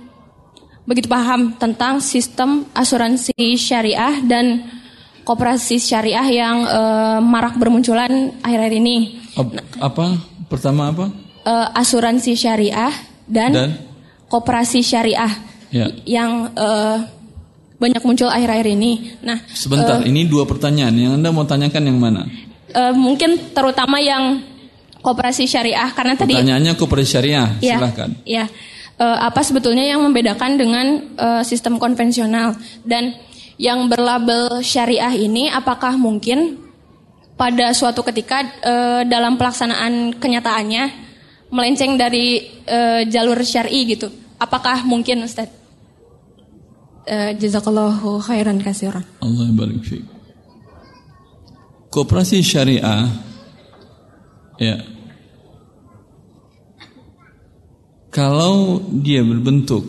begitu paham tentang sistem asuransi syariah dan koperasi syariah yang marak bermunculan akhir-akhir ini. Apa? Pertama apa? Asuransi syariah dan koperasi syariah yang banyak muncul akhir-akhir ini. Nah, sebentar, ini dua pertanyaan. Yang Anda mau tanyakan yang mana? Mungkin terutama yang koperasi syariah, karena tadi pertanyaannya koperasi syariah. Ya, silahkan. Ya, apa sebetulnya yang membedakan dengan sistem konvensional dan yang berlabel syariah ini? Apakah mungkin pada suatu ketika dalam pelaksanaan kenyataannya melenceng dari jalur syar'i gitu? Apakah mungkin, Ustaz? Jazakallahu khairan katsiran. Allah barik fiik. Koperasi syariah kalau dia berbentuk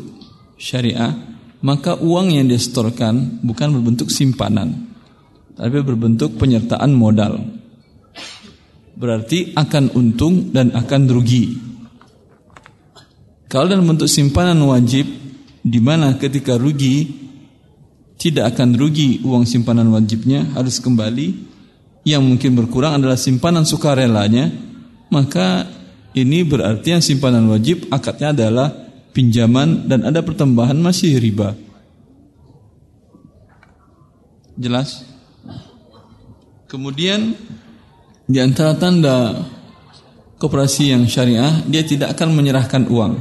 syariah, maka uang yang dia setorkan bukan berbentuk simpanan, tapi berbentuk penyertaan modal. Berarti akan untung dan akan rugi. Kalau dalam bentuk simpanan wajib, di mana ketika rugi tidak akan rugi uang simpanan wajibnya, harus kembali. Yang mungkin berkurang adalah simpanan sukarelanya. Maka ini berarti yang simpanan wajib akadnya adalah pinjaman dan ada pertambahan masih riba. Jelas? Kemudian di antara tanda koperasi yang syariah, dia tidak akan menyerahkan uang.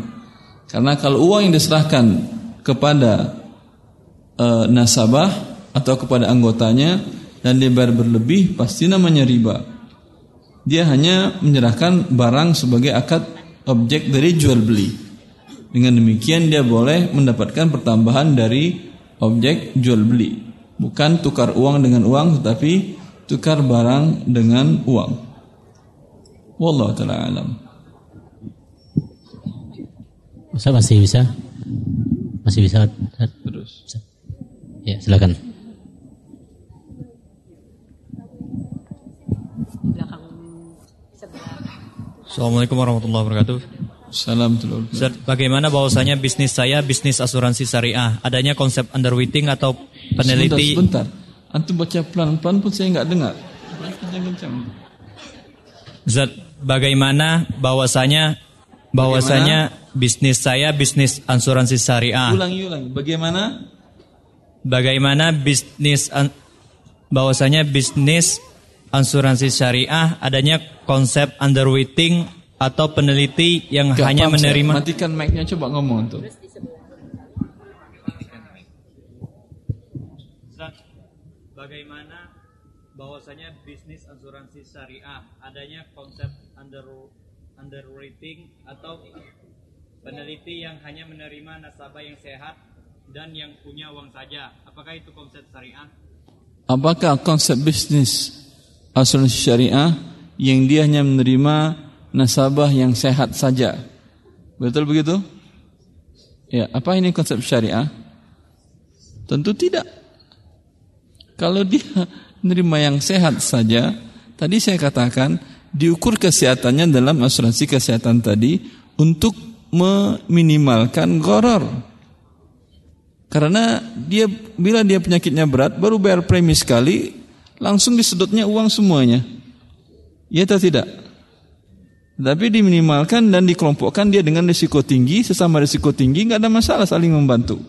Karena kalau uang yang diserahkan kepada nasabah atau kepada anggotanya dan dibayar berlebih, pasti namanya riba. Dia hanya menyerahkan barang sebagai akad objek dari jual beli. Dengan demikian dia boleh mendapatkan pertambahan dari objek jual beli. Bukan tukar uang dengan uang, tetapi tukar barang dengan uang. Wallahu ta'ala alam. Ustaz masih bisa terus. Ya, silakan. Assalamualaikum warahmatullahi wabarakatuh. Salam. Ustaz, bagaimana bahwasanya bisnis saya bisnis asuransi syariah? Adanya konsep underwriting atau peneliti? Sebentar. Antum baca pelan-pelan pun saya enggak dengar. Ustaz, bagaimana bahwasanya bisnis saya bisnis asuransi syariah. Ulangi. Bagaimana bahwasanya bisnis asuransi syariah adanya konsep underwriting atau peneliti yang hanya menerima. Matikan mic-nya, coba ngomong tuh. Bagaimana bahwasanya bisnis asuransi syariah adanya konsep underwriting atau peneliti yang hanya menerima nasabah yang sehat dan yang punya uang saja. Apakah itu konsep syariah? Apakah konsep bisnis asuransi syariah yang dia hanya menerima nasabah yang sehat saja? Betul begitu? Ya, apa ini konsep syariah? Tentu tidak. Kalau dia menerima yang sehat saja. Tadi saya katakan diukur kesehatannya dalam asuransi kesehatan tadi untuk meminimalkan gharar. Karena dia bila dia penyakitnya berat baru bayar premi sekali langsung disedotnya uang semuanya. Ya atau tidak? Tapi diminimalkan dan dikelompokkan dia dengan risiko tinggi, sesama risiko tinggi nggak ada masalah saling membantu.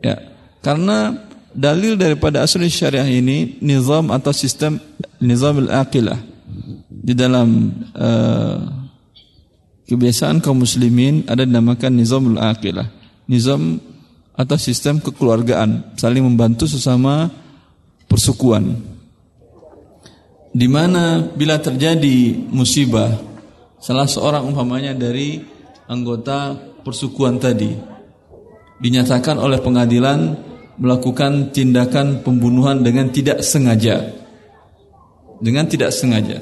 Ya, karena dalil daripada asuransi syariah ini nizam atau sistem nizam al-aqilah di dalam kebiasaan kaum muslimin ada dinamakan nizam al-aqilah, nizam atau sistem kekeluargaan saling membantu sesama persukuan. Di mana bila terjadi musibah salah seorang umpamanya dari anggota persukuan tadi dinyatakan oleh pengadilan melakukan tindakan pembunuhan dengan tidak sengaja. Dengan tidak sengaja.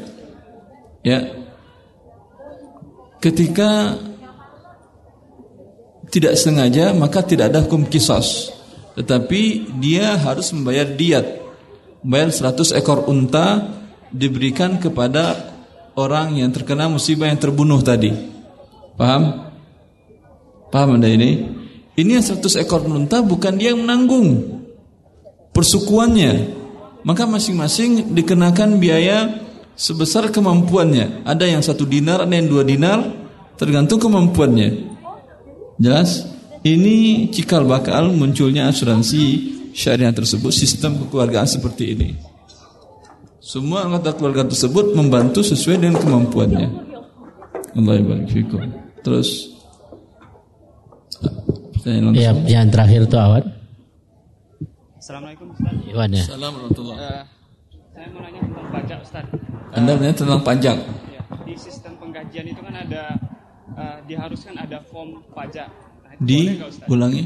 Ya. Ketika tidak sengaja maka tidak ada hukum qisas, tetapi dia harus membayar diyat. Membayar 100 ekor unta diberikan kepada orang yang terkena musibah yang terbunuh tadi. Paham? Paham Anda ini? Ini yang 100 ekor unta bukan dia yang menanggung persukuannya. Maka masing-masing dikenakan biaya sebesar kemampuannya. Ada yang 1 dinar, ada yang 2 dinar, tergantung kemampuannya. Jelas? Ini cikal bakal munculnya asuransi syariah tersebut, sistem kekeluargaan seperti ini. Semua anggota keluarga tersebut membantu sesuai dengan kemampuannya. Allah ibarik fikum. Terus ya, yang terakhir itu Awan. Assalamualaikum Ustaz. Ya. Assalamualaikum. Saya mau nanya tentang pajak Ustaz. Anda nanya tentang pajak. Ya, di sistem penggajian itu kan ada diharuskan ada form pajak. Nah, di ulangi.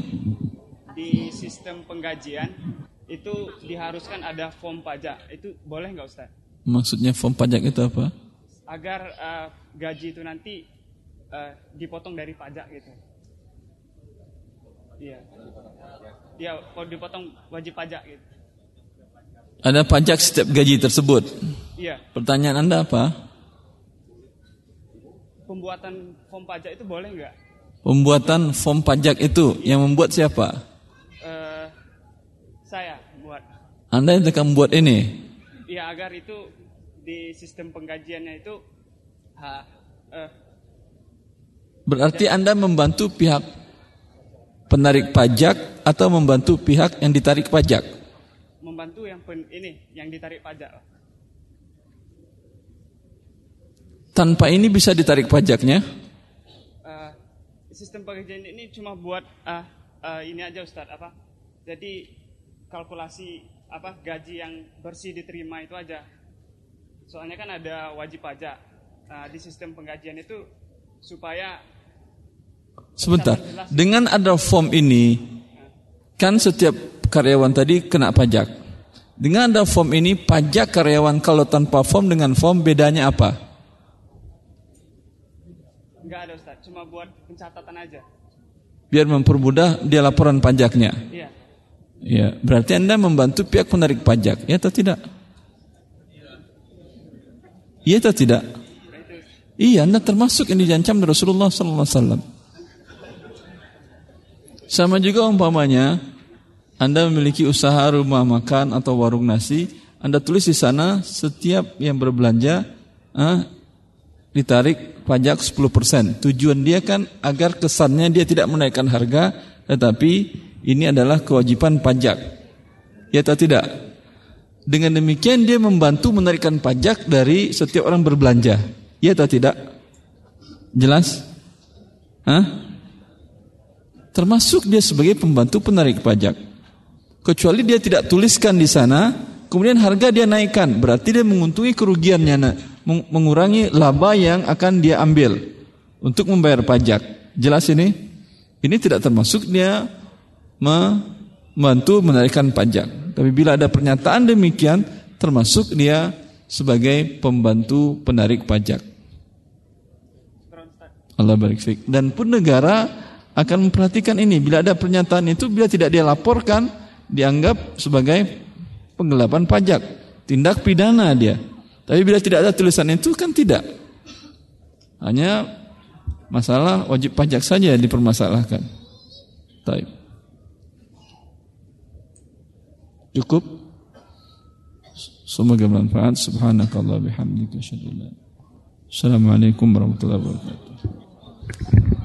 Di sistem penggajian itu diharuskan ada form pajak. Itu boleh nggak Ustaz? Maksudnya form pajak itu apa? Agar gaji itu nanti dipotong dari pajak gitu. Iya. Iya, kalau dipotong wajib pajak gitu. Ada pajak setiap gaji tersebut? Iya. Pertanyaan Anda apa? Pembuatan form pajak itu boleh nggak? Pembuatan form pajak itu yang membuat siapa? Saya buat. Anda yang akan buat ini? Ya, agar itu di sistem penggajiannya itu berarti Anda membantu pihak penarik pajak atau membantu pihak yang ditarik pajak? Membantu yang yang ditarik pajak. Tanpa ini bisa ditarik pajaknya? Sistem penggajian ini cuma buat ini aja Ustaz, apa? Jadi kalkulasi apa gaji yang bersih diterima itu aja. Soalnya kan ada wajib pajak. Nah, di sistem penggajian itu supaya sebentar. Dengan ada form ini kan setiap karyawan tadi kena pajak. Dengan ada form ini pajak karyawan kalau tanpa form dengan form bedanya apa? Enggak ada Ustaz, cuma buat pencatatan aja. Biar mempermudah dia laporan pajaknya. Iya. Ya, berarti Anda membantu pihak penarik pajak, ya atau tidak? Iya atau tidak? Iya, Anda termasuk yang diancam oleh Rasulullah sallallahu alaihi wasallam. Sama juga umpamanya Anda memiliki usaha rumah makan atau warung nasi, Anda tulis di sana setiap yang berbelanja ditarik pajak 10%. Tujuan dia kan agar kesannya dia tidak menaikkan harga, tetapi ini adalah kewajiban pajak. Ya atau tidak? Dengan demikian dia membantu menarikkan pajak dari setiap orang berbelanja. Ya atau tidak? Jelas? Hah? Termasuk dia sebagai pembantu penarik pajak. Kecuali dia tidak tuliskan di sana, kemudian harga dia naikkan. Berarti dia menguntungi kerugiannya, mengurangi laba yang akan dia ambil untuk membayar pajak. Jelas ini? Ini tidak termasuk dia membantu menarikkan pajak. Tapi bila ada pernyataan demikian, termasuk dia sebagai pembantu penarik pajak. Allah barik fiik. Dan pun negara akan memperhatikan ini. Bila ada pernyataan itu, bila tidak dia laporkan, dianggap sebagai penggelapan pajak, tindak pidana dia. Tapi bila tidak ada tulisan itu kan tidak. Hanya masalah wajib pajak saja yang dipermasalahkan. Baik. Cukup. Semoga bermanfaat. Subhanakallah bihamdika asyhadu an la ilaha illa anta astaghfiruka wa atubu ilaik. Assalamualaikum warahmatullahi wabarakatuh.